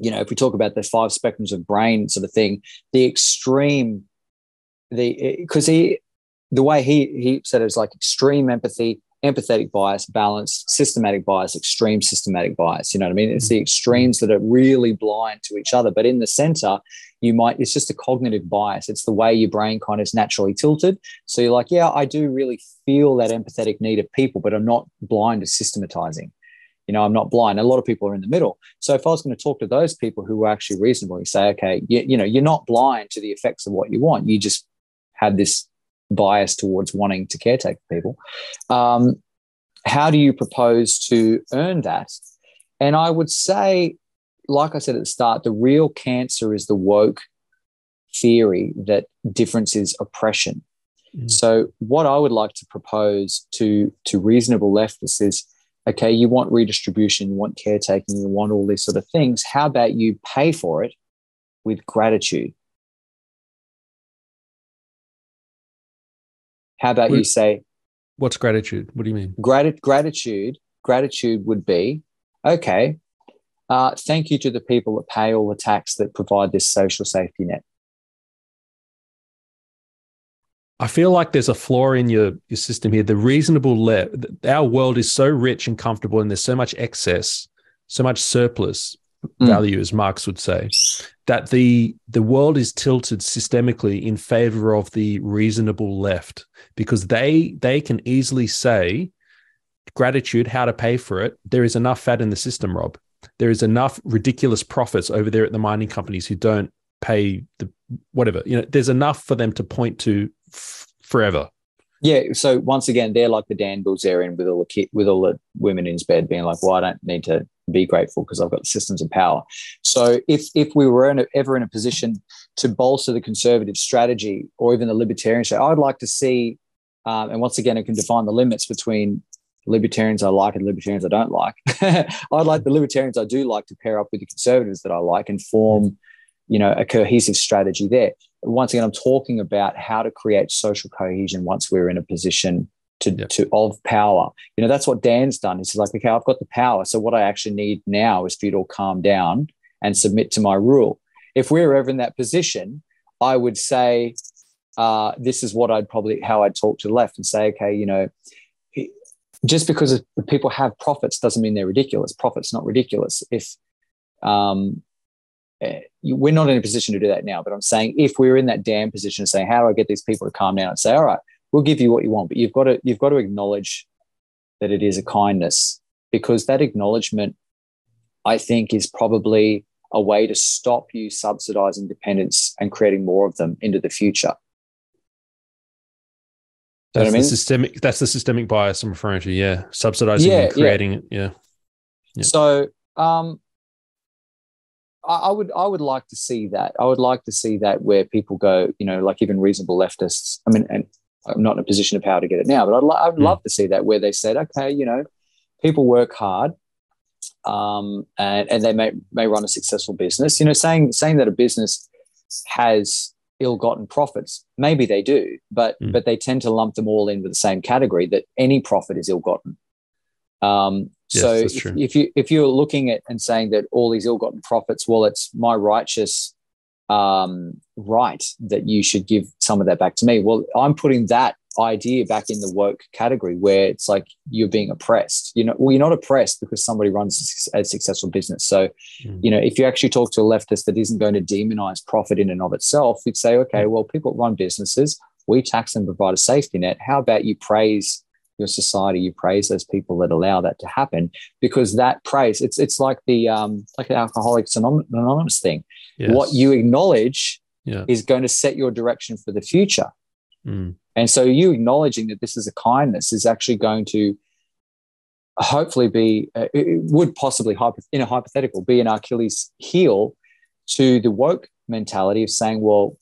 you know, if we talk about the five spectrums of brain sort of thing, the extreme, the because he the way he he said it was like extreme empathy, empathetic bias, balanced, systematic bias, extreme systematic bias. You know what I mean? It's the extremes that are really blind to each other. But in the center, you might, it's just a cognitive bias. It's the way your brain kind of is naturally tilted. So you're like, yeah, I do really feel that empathetic need of people, but I'm not blind to systematizing. You know, I'm not blind. A lot of people are in the middle. So if I was going to talk to those people who were actually reasonable, you say, okay, you, you know, you're not blind to the effects of what you want. You just have this bias towards wanting to caretake people. Um, how do you propose to earn that? And I would say, like I said at the start, the real cancer is the woke theory that difference is oppression. Mm. So what I would like to propose to, to reasonable leftists is, okay, you want redistribution, you want caretaking, you want all these sort of things. How about you pay for it with gratitude? How about what, you say? What's gratitude? What do you mean? Grat- gratitude. Gratitude would be, okay, uh, thank you to the people that pay all the tax that provide this social safety net. I feel like there's a flaw in your, your system here. The reasonable left, our world is so rich and comfortable, and there's so much excess, so much surplus mm. value, as Marx would say, that the the world is tilted systemically in favor of the reasonable left, because they they can easily say gratitude, how to pay for it. There is enough fat in the system, Rob. There is enough ridiculous profits over there at the mining companies who don't pay the whatever. You know, there's enough for them to point to f- forever. Yeah. So once again, they're like the Dan Bilzerian with all the ki- with all the women in his bed being like, well, I don't need to be grateful because I've got the systems of power. So if if we were in a, ever in a position to bolster the conservative strategy or even the libertarian strategy, I'd like to see, um, and once again, it can define the limits between libertarians I like and libertarians I don't like. I'd like the libertarians I do like to pair up with the conservatives that I like and form, you know, a cohesive strategy there. Once again, I'm talking about how to create social cohesion once we're in a position to, yep. to of power. You know, that's what Dan's done. He's like, okay, I've got the power. So what I actually need now is for you to all calm down and submit to my rule. If we were ever in that position, I would say, uh, this is what I'd probably, how I'd talk to the left and say, okay, you know, just because people have profits doesn't mean they're ridiculous. Profits not ridiculous. If, um, we're not in a position to do that now, but I'm saying if we're in that damn position of saying, how do I get these people to calm down and say, all right, we'll give you what you want, but you've got to you've got to acknowledge that it is a kindness, because that acknowledgement, I think, is probably a way to stop you subsidizing dependents and creating more of them into the future. That's, you know what the I mean? systemic, that's the systemic bias I'm referring to, yeah. Subsidizing yeah, and creating yeah. it, yeah. yeah. So, um, I would I would like to see that. I would like to see that where people go, you know, like even reasonable leftists. I mean, and I'm not in a position of power to get it now, but I'd, lo- I'd love to see that where they said, okay, you know, people work hard um, and, and they may may run a successful business. You know, saying saying that a business has ill-gotten profits, maybe they do, but mm. but they tend to lump them all in with the same category that any profit is ill-gotten. Um So yes, if, if you if you're looking at and saying that all these ill-gotten profits, well, it's my righteous um, right that you should give some of that back to me. Well, I'm putting that idea back in the woke category where it's like you're being oppressed. You know, well, you're not oppressed because somebody runs a successful business. So, mm. you know, if you actually talk to a leftist that isn't going to demonize profit in and of itself, you'd say, okay, well, people run businesses, we tax them, provide a safety net. How about you praise your society, you praise those people that allow that to happen, because that praise, it's it's like the um like the Alcoholics Anonymous thing. Yes. What you acknowledge yeah. is going to set your direction for the future. Mm. And so you acknowledging that this is a kindness is actually going to hopefully be, uh, it would possibly, in a hypothetical, be an Achilles heel to the woke mentality of saying, well,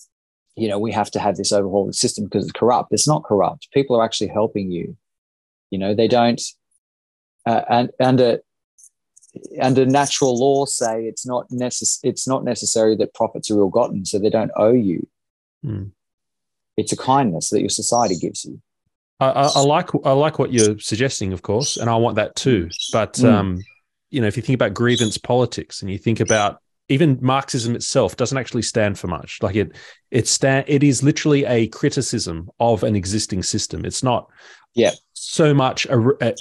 you know, we have to have this overhaul of the system because it's corrupt. It's not corrupt. People are actually helping you. You know, they don't, uh, and under under natural law, say it's not necess- It's not necessary that profits are ill-gotten, so they don't owe you. Mm. It's a kindness that your society gives you. I, I, I like I like what you're suggesting, of course, and I want that too. But mm. um, you know, if you think about grievance politics, and you think about even Marxism itself, doesn't actually stand for much. Like it, it stand. It is literally a criticism of an existing system. It's not. Yeah. so much a,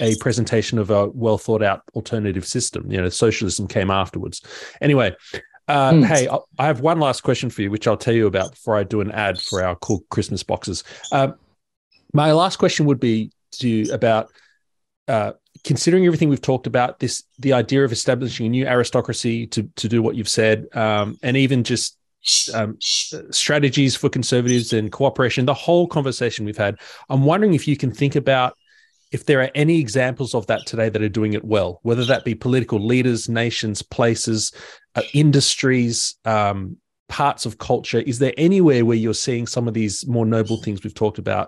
a presentation of a well thought out alternative system. You know, socialism came afterwards. Anyway, uh, mm. hey, I'll, I have one last question for you, which I'll tell you about before I do an ad for our cool Christmas boxes. Uh, my last question would be to you about uh, considering everything we've talked about, this the idea of establishing a new aristocracy to to do what you've said, um, and even just Um, strategies for conservatives and cooperation, the whole conversation we've had. I'm wondering if you can think about if there are any examples of that today that are doing it well, whether that be political leaders, nations, places, uh, industries, um, parts of culture. Is there anywhere where you're seeing some of these more noble things we've talked about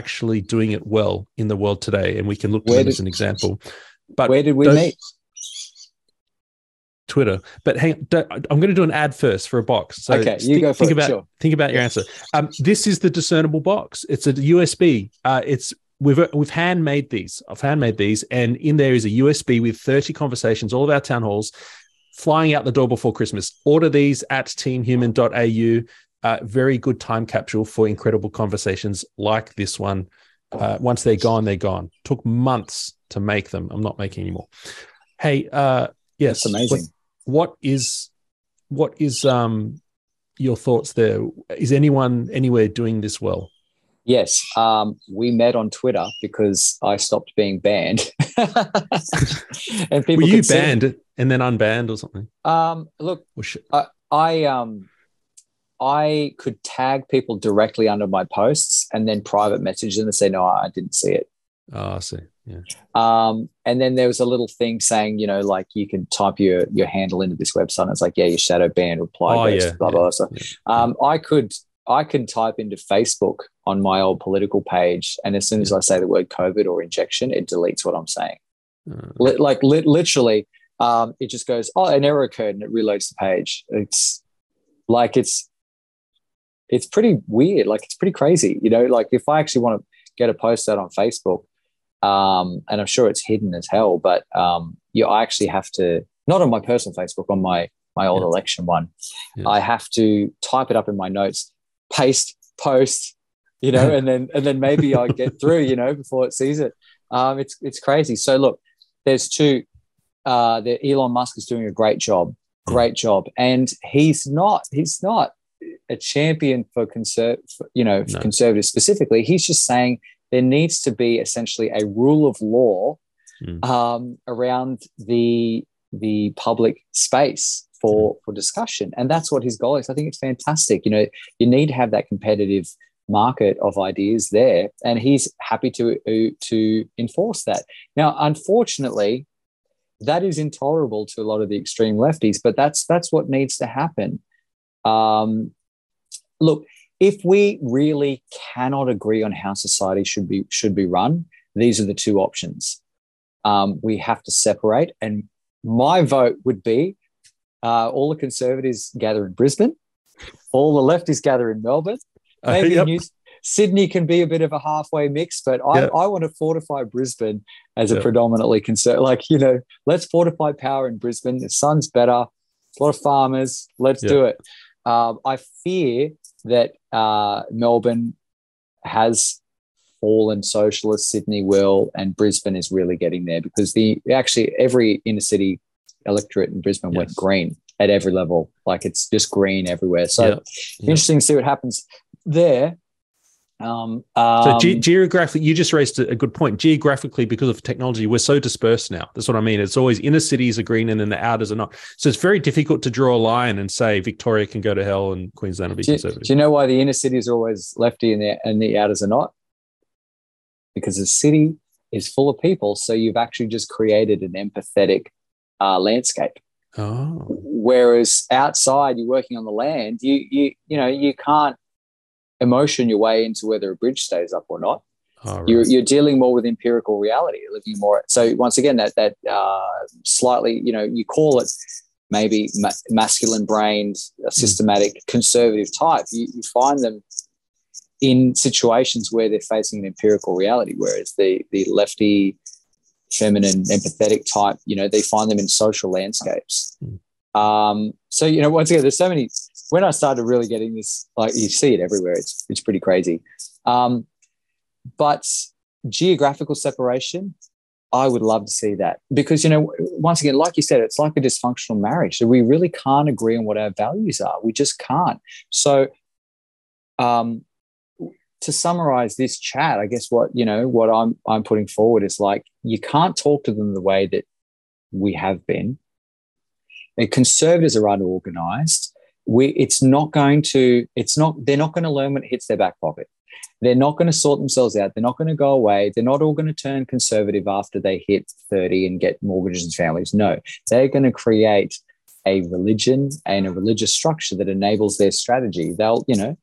actually doing it well in the world today? And we can look to them as an example. But where did we meet? Twitter. But hang on, I'm going to do an ad first for a box. So okay, you think, go for think it, about sure. think about your answer. Um, this is the discernible box. It's a U S B. Uh, it's we've we've handmade these. I've handmade these, and in there is a U S B with thirty conversations, all of our town halls, flying out the door before Christmas. Order these at team human dot a u. Uh, very good time capsule for incredible conversations like this one. Uh, once they're gone, they're gone. Took months to make them. I'm not making any more. Hey, uh, yes, that's amazing. What, What is what is um, your thoughts there? Is anyone anywhere doing this well? Yes. Um, we met on Twitter because I stopped being banned. and people Were you banned and then unbanned or something? Um, look, or should- I, I, um, I could tag people directly under my posts and then private message them and say, no, I didn't see it. Oh, I see. Yeah. Um, and then there was a little thing saying, you know, like you can type your your handle into this website. And it's like, yeah, your shadow banned, reply, oh, yeah, blah, yeah, blah. So, yeah. um, I could, I can type into Facebook on my old political page, and as soon as yeah. I say the word COVID or injection, it deletes what I'm saying. Uh, Li- like li- literally, um, it just goes, oh, an error occurred, and it reloads the page. It's like it's it's pretty weird. Like it's pretty crazy. You know, like if I actually want to get a post out on Facebook, um, and I'm sure it's hidden as hell, but um, you, I actually have to, not on my personal Facebook, on my my old yeah. election one, yeah. I have to type it up in my notes, paste, post, you know, and then and then maybe I get through, you know, before it sees it. Um, it's it's crazy. So look, there's two. Uh, the Elon Musk is doing a great job, great job, and he's not he's not a champion for conser- for, you know, for no. conservatives specifically. He's just saying there needs to be essentially a rule of law mm. um, around the the public space for for discussion, and that's what his goal is. I think it's fantastic. You know, you need to have that competitive market of ideas there, and he's happy to to enforce that. Now, unfortunately, that is intolerable to a lot of the extreme lefties, but that's that's what needs to happen. Um, look, if we really cannot agree on how society should be should be run, these are the two options. Um, we have to separate, and my vote would be uh, all the conservatives gather in Brisbane, all the lefties gather in Melbourne. Maybe uh, yep. New- Sydney can be a bit of a halfway mix, but I, yep. I want to fortify Brisbane as yep. a predominantly conservative. Like, you know, let's fortify power in Brisbane. The sun's better. It's a lot of farmers. Let's yep. do it. Um, I fear that uh, Melbourne has fallen socialist, Sydney will, and Brisbane is really getting there because the actually every inner city electorate in Brisbane yes. went green at every level. Like it's just green everywhere. So yep. Yep. interesting to see what happens there. Um, um, so ge- geographically, you just raised a good point. Geographically, because of technology, we're so dispersed now. That's what I mean. It's always inner cities are green and then the outers are not. So it's very difficult to draw a line and say Victoria can go to hell and Queensland will be do, conservative. Do you know why the inner city is always lefty and the, and the outers are not? Because the city is full of people. So you've actually just created an empathetic uh, landscape. Oh. Whereas outside, you're working on the land, you you you know, you can't emotion your way into whether a bridge stays up or not. Oh, right. You're, you're dealing more with empirical reality. You're living more. So once again, that that uh, slightly, you know, you call it maybe ma- masculine-brained, systematic, conservative type. You, you find them in situations where they're facing an empirical reality, whereas the the lefty, feminine, empathetic type, you know, they find them in social landscapes. Mm. Um, so, you know, once again, there's so many. When I started really getting this, like you see it everywhere, it's it's pretty crazy. Um, but geographical separation, I would love to see that because, you know, once again, like you said, it's like a dysfunctional marriage. So we really can't agree on what our values are. We just can't. So um, to summarize this chat, I guess what, you know, what I'm I'm putting forward is like you can't talk to them the way that we have been. The conservatives are unorganized. We, it's not going to, it's not, they're not going to learn when it hits their back pocket. They're not going to sort themselves out. They're not going to go away. They're not all going to turn conservative after they hit thirty and get mortgages and families. No, they're going to create a religion and a religious structure that enables their strategy. They'll, you know,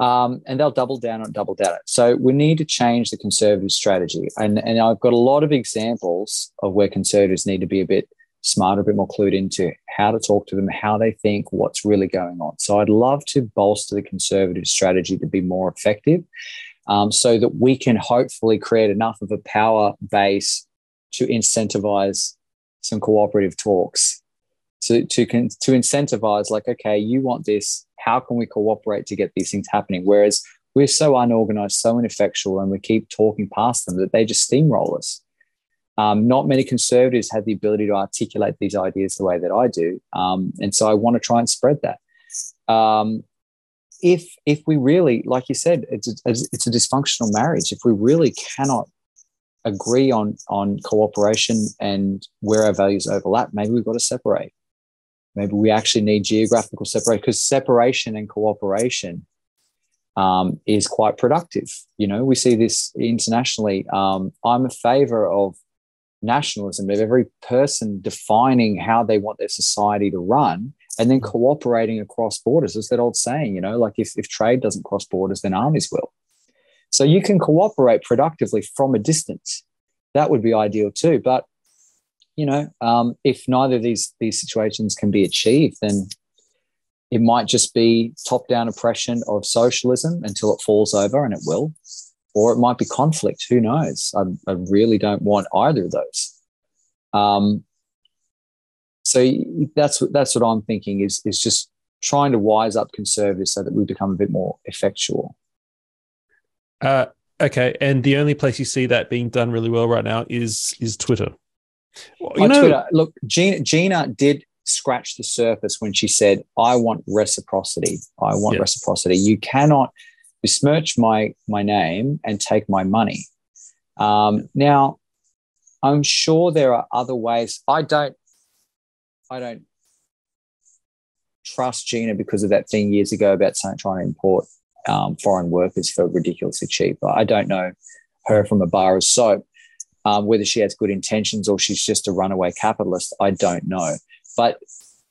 um, and they'll double down on double down it. So we need to change the conservative strategy. And, and I've got a lot of examples of where conservatives need to be a bit smarter, a bit more clued into how to talk to them, how they think, what's really going on. So I'd love to bolster the conservative strategy to be more effective um, so that we can hopefully create enough of a power base to incentivize some cooperative talks, to, to, to incentivize like, okay, you want this, how can we cooperate to get these things happening? Whereas we're so unorganized, so ineffectual, and we keep talking past them that they just steamroll us. Um, not many conservatives have the ability to articulate these ideas the way that I do. Um, and so I want to try and spread that. Um, if if we really, like you said, it's a, it's a dysfunctional marriage. If we really cannot agree on, on cooperation and where our values overlap, maybe we've got to separate. Maybe we actually need geographical separation, because separation and cooperation um, is quite productive. You know, we see this internationally. Um, I'm a favor of nationalism, of every person defining how they want their society to run and then cooperating across borders. It's that old saying, you know, like if, if trade doesn't cross borders, then armies will. So you can cooperate productively from a distance. That would be ideal too. But, you know, um, if neither of these, these situations can be achieved, then it might just be top-down oppression of socialism until it falls over, and it will. Or it might be conflict. Who knows? I, I really don't want either of those. Um, so that's that's what I'm thinking is is just trying to wise up conservatives so that we become a bit more effectual. Uh, okay, and the only place you see that being done really well right now is is Twitter. Well, you know, Twitter. Look, Gina, Gina did scratch the surface when she said, "I want reciprocity. I want yeah. reciprocity. You cannot besmirch my my name and take my money." Um, now, I'm sure there are other ways. I don't, I don't trust Gina because of that thing years ago about trying to import um, foreign workers for ridiculously cheap. I don't know her from a bar of soap. Um, whether she has good intentions or she's just a runaway capitalist, I don't know. But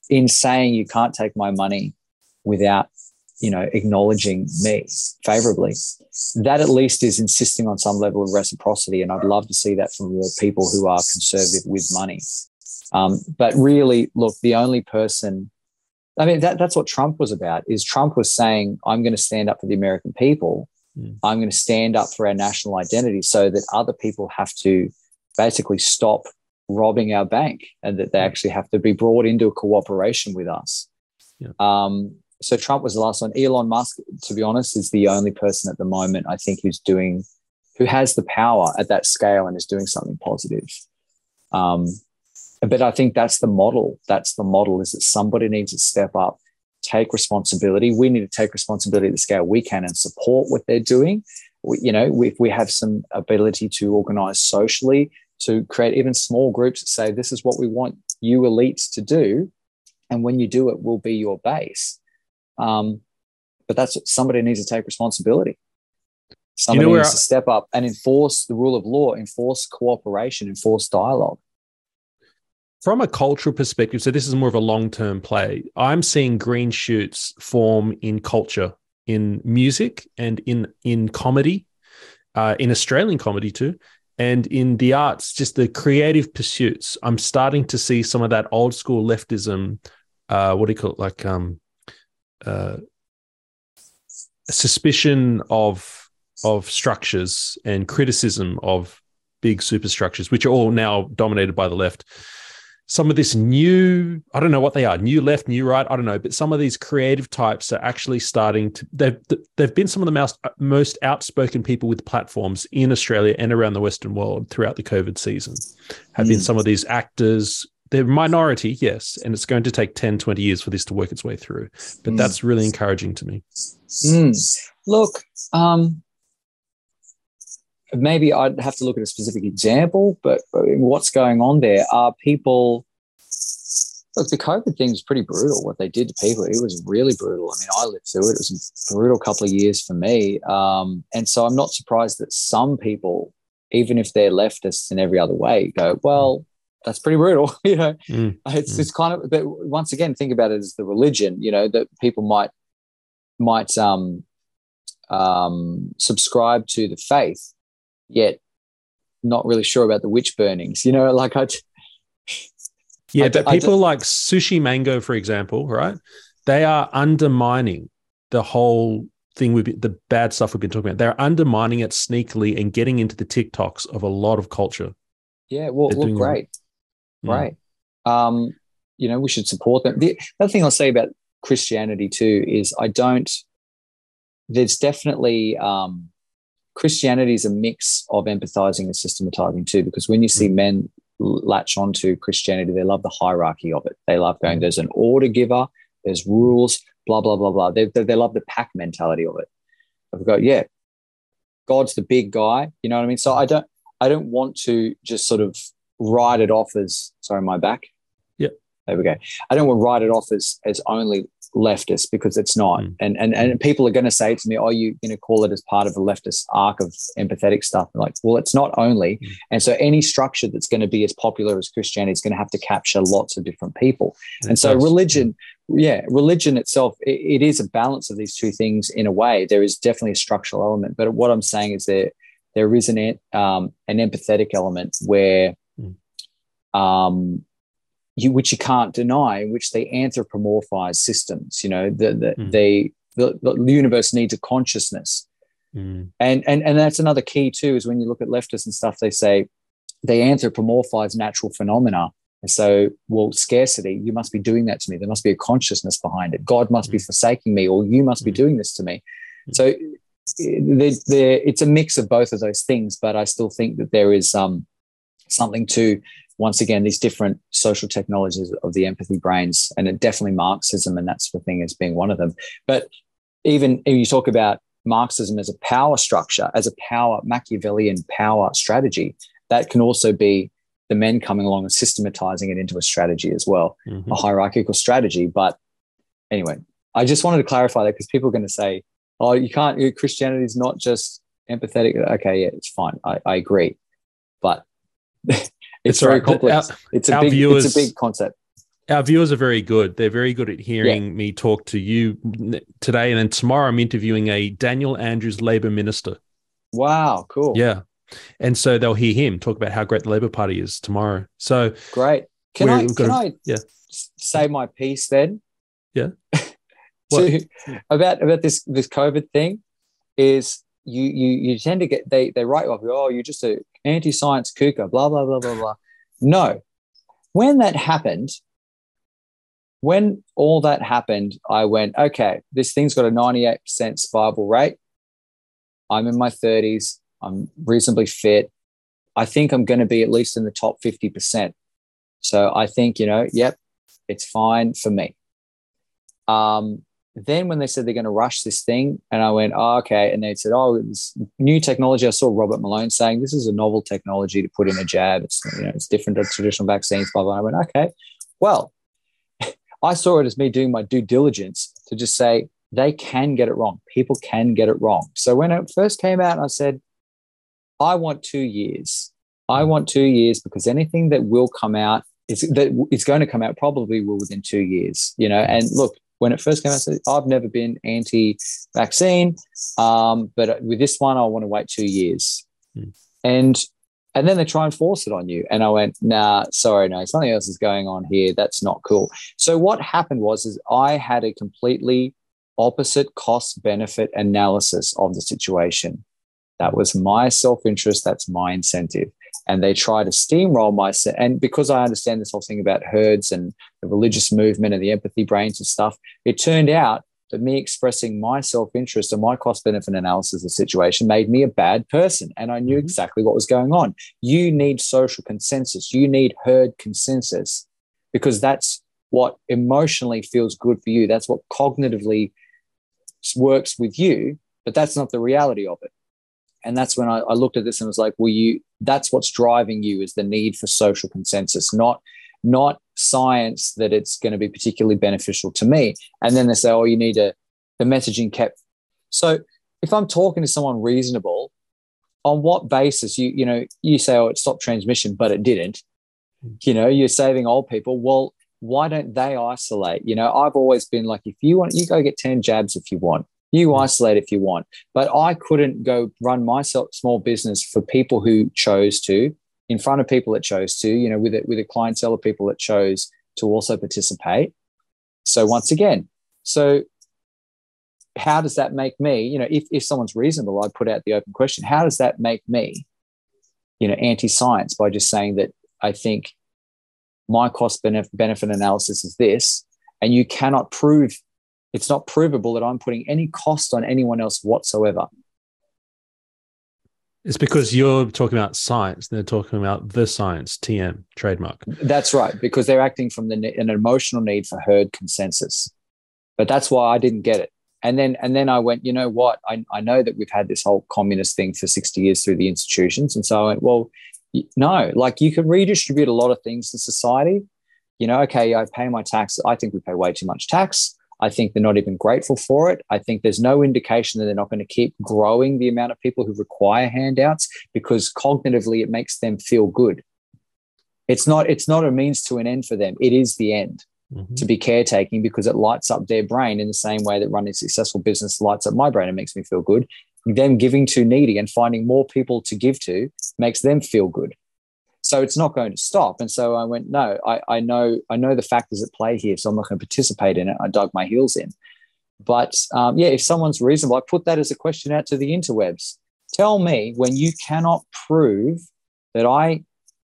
in saying you can't take my money without, you know, acknowledging me favorably, that at least is insisting on some level of reciprocity. And I'd love to see that from more people who are conservative with money. Um, but really, look, the only person, I mean, that, that's what Trump was about, is Trump was saying, I'm going to stand up for the American people. Mm. I'm going to stand up for our national identity so that other people have to basically stop robbing our bank and that they actually have to be brought into a cooperation with us. Yeah. Um, So Trump was the last one. Elon Musk, to be honest, is the only person at the moment I think who's doing, who has the power at that scale and is doing something positive. Um, but I think that's the model. That's the model is that somebody needs to step up, take responsibility. We need to take responsibility at the scale we can and support what they're doing. We, you know, if we have some ability to organize socially, to create even small groups that say, this is what we want you elites to do. And when you do it, we'll be your base. Um, but that's what somebody needs to take responsibility. Somebody you know needs I, to step up and enforce the rule of law, enforce cooperation, enforce dialogue. From a cultural perspective, so this is more of a long-term play, I'm seeing green shoots form in culture, in music and in, in comedy, uh, in Australian comedy too, and in the arts, just the creative pursuits. I'm starting to see some of that old school leftism, uh, what do you call it, like... Um, Uh, suspicion of of structures and criticism of big superstructures, which are all now dominated by the left. Some of this new, I don't know what they are, new left, new right, I don't know, but some of these creative types are actually starting to, they've, they've been some of the most, most outspoken people with platforms in Australia and around the Western world throughout the COVID season, have mm. been some of these actors. They're minority, yes, and it's going to take ten, twenty years for this to work its way through. But mm. that's really encouraging to me. Mm. Look, um, maybe I'd have to look at a specific example, but what's going on there are people... Look, the COVID thing was pretty brutal, what they did to people. It was really brutal. I mean, I lived through it. It was a brutal couple of years for me. Um, and so I'm not surprised that some people, even if they're leftists in every other way, go, well... that's pretty brutal, you know. Mm, it's mm. it's kind of, but once again, think about it as the religion, you know, that people might might um, um, subscribe to the faith, yet not really sure about the witch burnings, you know. Like I, yeah, I, but I, people I, like Sushi Mango, for example, right? They are undermining the whole thing. We've been, the bad stuff we've been talking about. They're undermining it sneakily and getting into the TikToks of a lot of culture. Yeah, well, look, well, great. Right. Um, you know, we should support them. The other thing I'll say about Christianity too is I don't, there's definitely, um, Christianity is a mix of empathizing and systematizing too, because when you see men latch onto Christianity, they love the hierarchy of it. They love going, there's an order giver, there's rules, blah, blah, blah, blah. They, they, they love the pack mentality of it. I've got, yeah, God's the big guy. You know what I mean? So I don't, I don't want to just sort of write it off as, sorry, my back. Yeah. There we go. I don't want to write it off as as only leftist, because it's not. Mm. And and and people are going to say to me, "Oh, you going to call it as part of a leftist arc of empathetic stuff?" And like, well, it's not only. Mm. And so any structure that's going to be as popular as Christianity is going to have to capture lots of different people. It and so does. religion, yeah, religion itself, it, it is a balance of these two things in a way. There is definitely a structural element, but what I'm saying is there there is an um, an empathetic element where. Mm. Um, You, which you can't deny, in which they anthropomorphize systems. You know, the the mm. they, the, the universe needs a consciousness, mm. and and and that's another key too. Is when you look at leftists and stuff, they say they anthropomorphize natural phenomena, and so well, scarcity. You must be doing that to me. There must be a consciousness behind it. God must mm. be forsaking me, or you must mm. be doing this to me. Mm. So they're, they're, it's a mix of both of those things. But I still think that there is um something to. Once again, these different social technologies of the empathy brains, and it definitely Marxism and that sort of thing as being one of them. But even if you talk about Marxism as a power structure, as a power, Machiavellian power strategy, that can also be the men coming along and systematizing it into a strategy as well, mm-hmm. a hierarchical strategy. But anyway, I just wanted to clarify that because people are going to say, oh, you can't, Christianity is not just empathetic. Okay, yeah, it's fine. I, I agree. But... It's very complex. Our, it's, a big, viewers, it's a big concept. Our viewers are very good. They're very good at hearing yeah. me talk to you today. And then tomorrow I'm interviewing a Daniel Andrews Labor minister. Wow, cool. Yeah. And so they'll hear him talk about how great the Labor Party is tomorrow. So Great. Can I, can to, I yeah. say my piece then? Yeah. to, about about this, this COVID thing is you you you tend to get, they, they write you off, oh, you're just a, anti-science kooker, blah, blah, blah, blah, blah. No. When that happened, when all that happened, I went, okay, this thing's got a ninety-eight percent survival rate. I'm in my thirties. I'm reasonably fit. I think I'm going to be at least in the top fifty percent. So I think, you know, yep, it's fine for me. Um, then when they said they're going to rush this thing, and I went, oh, okay. And they said, oh, it's new technology. I saw Robert Malone saying, this is a novel technology to put in a jab. It's, you know, it's different to traditional vaccines, blah, blah. I went, okay. Well, I saw it as me doing my due diligence to just say they can get it wrong. People can get it wrong. So when it first came out, I said, I want two years. I want two years because anything that will come out, is, that it's going to come out probably will within two years, you know, and look, when it first came out, I said, I've never been anti-vaccine, um, but with this one, I want to wait two years. Mm. And and then they try and force it on you. And I went, nah, sorry, no, something else is going on here. That's not cool. So what happened was is I had a completely opposite cost-benefit analysis of the situation. That was my self-interest. That's my incentive. And they try to steamroll my – and because I understand this whole thing about herds and the religious movement and the empathy brains and stuff, it turned out that me expressing my self-interest and my cost-benefit analysis of the situation made me a bad person, and I knew exactly what was going on. You need social consensus. You need herd consensus because that's what emotionally feels good for you. That's what cognitively works with you, but that's not the reality of it. And that's when I, I looked at this and was like, well, you, that's what's driving you is the need for social consensus, not, not science that it's going to be particularly beneficial to me. And then they say, oh, you need a, the messaging kept. So if I'm talking to someone reasonable, on what basis you, you know, you say, oh, it stopped transmission, but it didn't, you know, you're saving old people. Well, why don't they isolate? You know, I've always been like, if you want, you go get ten jabs if you want. You isolate if you want, but I couldn't go run my small business for people who chose to, in front of people that chose to, you know, with a, with a clientele of people that chose to also participate. So once again, so how does that make me, you know, if, if someone's reasonable, I'd put out the open question, how does that make me, you know, anti-science by just saying that I think my cost benefit analysis is this, and you cannot prove it's not provable that I'm putting any cost on anyone else whatsoever. It's because you're talking about science. They're talking about the science, T M, trademark. That's right, because they're acting from the, an emotional need for herd consensus. But that's why I didn't get it. And then and then I went, you know what? I, I know that we've had this whole communist thing for sixty years through the institutions. And so I went, well, no, like you can redistribute a lot of things in society, you know, okay, I pay my tax. I think we pay way too much tax. I think they're not even grateful for it. I think there's no indication that they're not going to keep growing the amount of people who require handouts, because cognitively it makes them feel good. It's not, it's not a means to an end for them. It is the end mm-hmm. to be caretaking, because it lights up their brain in the same way that running a successful business lights up my brain and makes me feel good. Them giving to needy and finding more people to give to makes them feel good. So it's not going to stop. And so I went, no, I, I know I know the factors at play here, so I'm not going to participate in it. I dug my heels in. But um, yeah, if someone's reasonable, I put that as a question out to the interwebs. Tell me when you cannot prove that I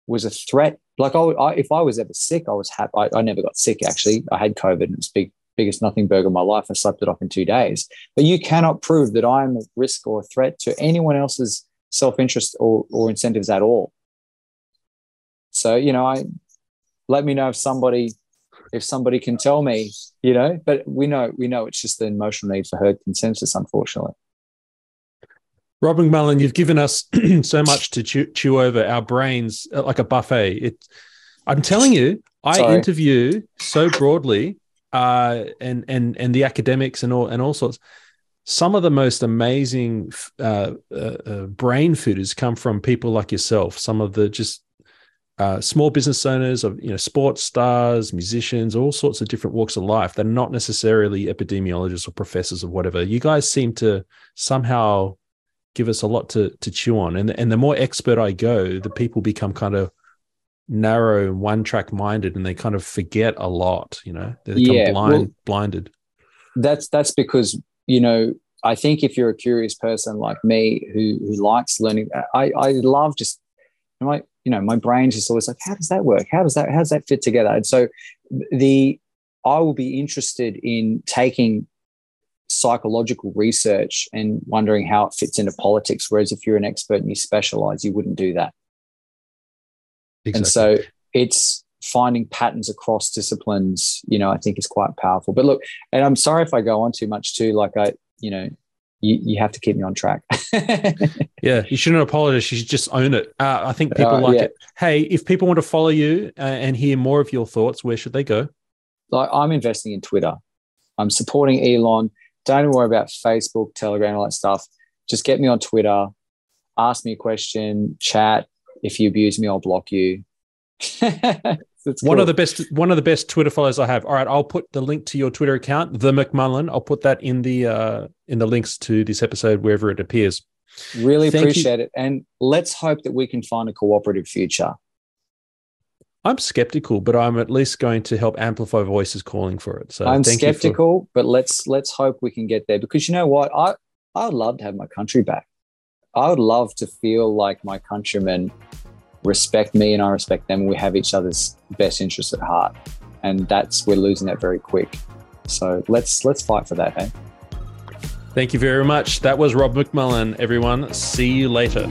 was a threat. Like I, I, if I was ever sick, I was happy. I, I never got sick, actually. I had COVID and it was big, biggest nothing burger of my life. I slept it off in two days. But you cannot prove that I'm a risk or a threat to anyone else's self-interest or, or incentives at all. So, you know, I let me know if somebody if somebody can tell me, you know, but we know we know it's just the emotional need for herd consensus, unfortunately. Rob McMullen, you've given us so much to chew, chew over. Our brains like a buffet. It, I'm telling you, I Sorry. interview so broadly, uh, and and and the academics and all and all sorts. Some of the most amazing uh, uh, uh, brain fooders come from people like yourself. Some of the just Uh, small business owners, of you know, sports stars, musicians, all sorts of different walks of life. They're not necessarily epidemiologists or professors or whatever. You guys seem to somehow give us a lot to to chew on. And, and the more expert I go, the people become kind of narrow, one-track minded, and they kind of forget a lot, you know. They become yeah, blind, well, blinded. That's that's because, you know, I think if you're a curious person like me who who likes learning, I, I love just, you know, I, you know, my brain's just always like, how does that work? How does that, how does that fit together? And so the, I will be interested in taking psychological research and wondering how it fits into politics. Whereas if you're an expert and you specialize, you wouldn't do that. Exactly. And so it's finding patterns across disciplines, you know, I think is quite powerful. But look, and I'm sorry if I go on too much too, like I, you know, You, you have to keep me on track. Yeah, you shouldn't apologize. You should just own it. Uh, I think people uh, like yeah. it. Hey, if people want to follow you uh, and hear more of your thoughts, where should they go? Like, I'm investing in Twitter. I'm supporting Elon. Don't worry about Facebook, Telegram, all that stuff. Just get me on Twitter. Ask me a question. Chat. If you abuse me, I'll block you. It's one cool. of the best one of the best Twitter follows I have. All right, I'll put the link to your Twitter account, The McMullen. I'll put that in the uh, in the links to this episode wherever it appears. Really Thank appreciate you. it. And let's hope that we can find a cooperative future. I'm skeptical, but I'm at least going to help amplify voices calling for it. So I'm thank skeptical, you for- but let's let's hope we can get there, because you know what? I I would love to have my country back. I would love to feel like my countrymen respect me and I respect them. We have each other's best interests at heart, and that's we're losing that very quick. So let's let's fight for that, hey? Thank you very much. That was Rob McMullen, everyone. See you later.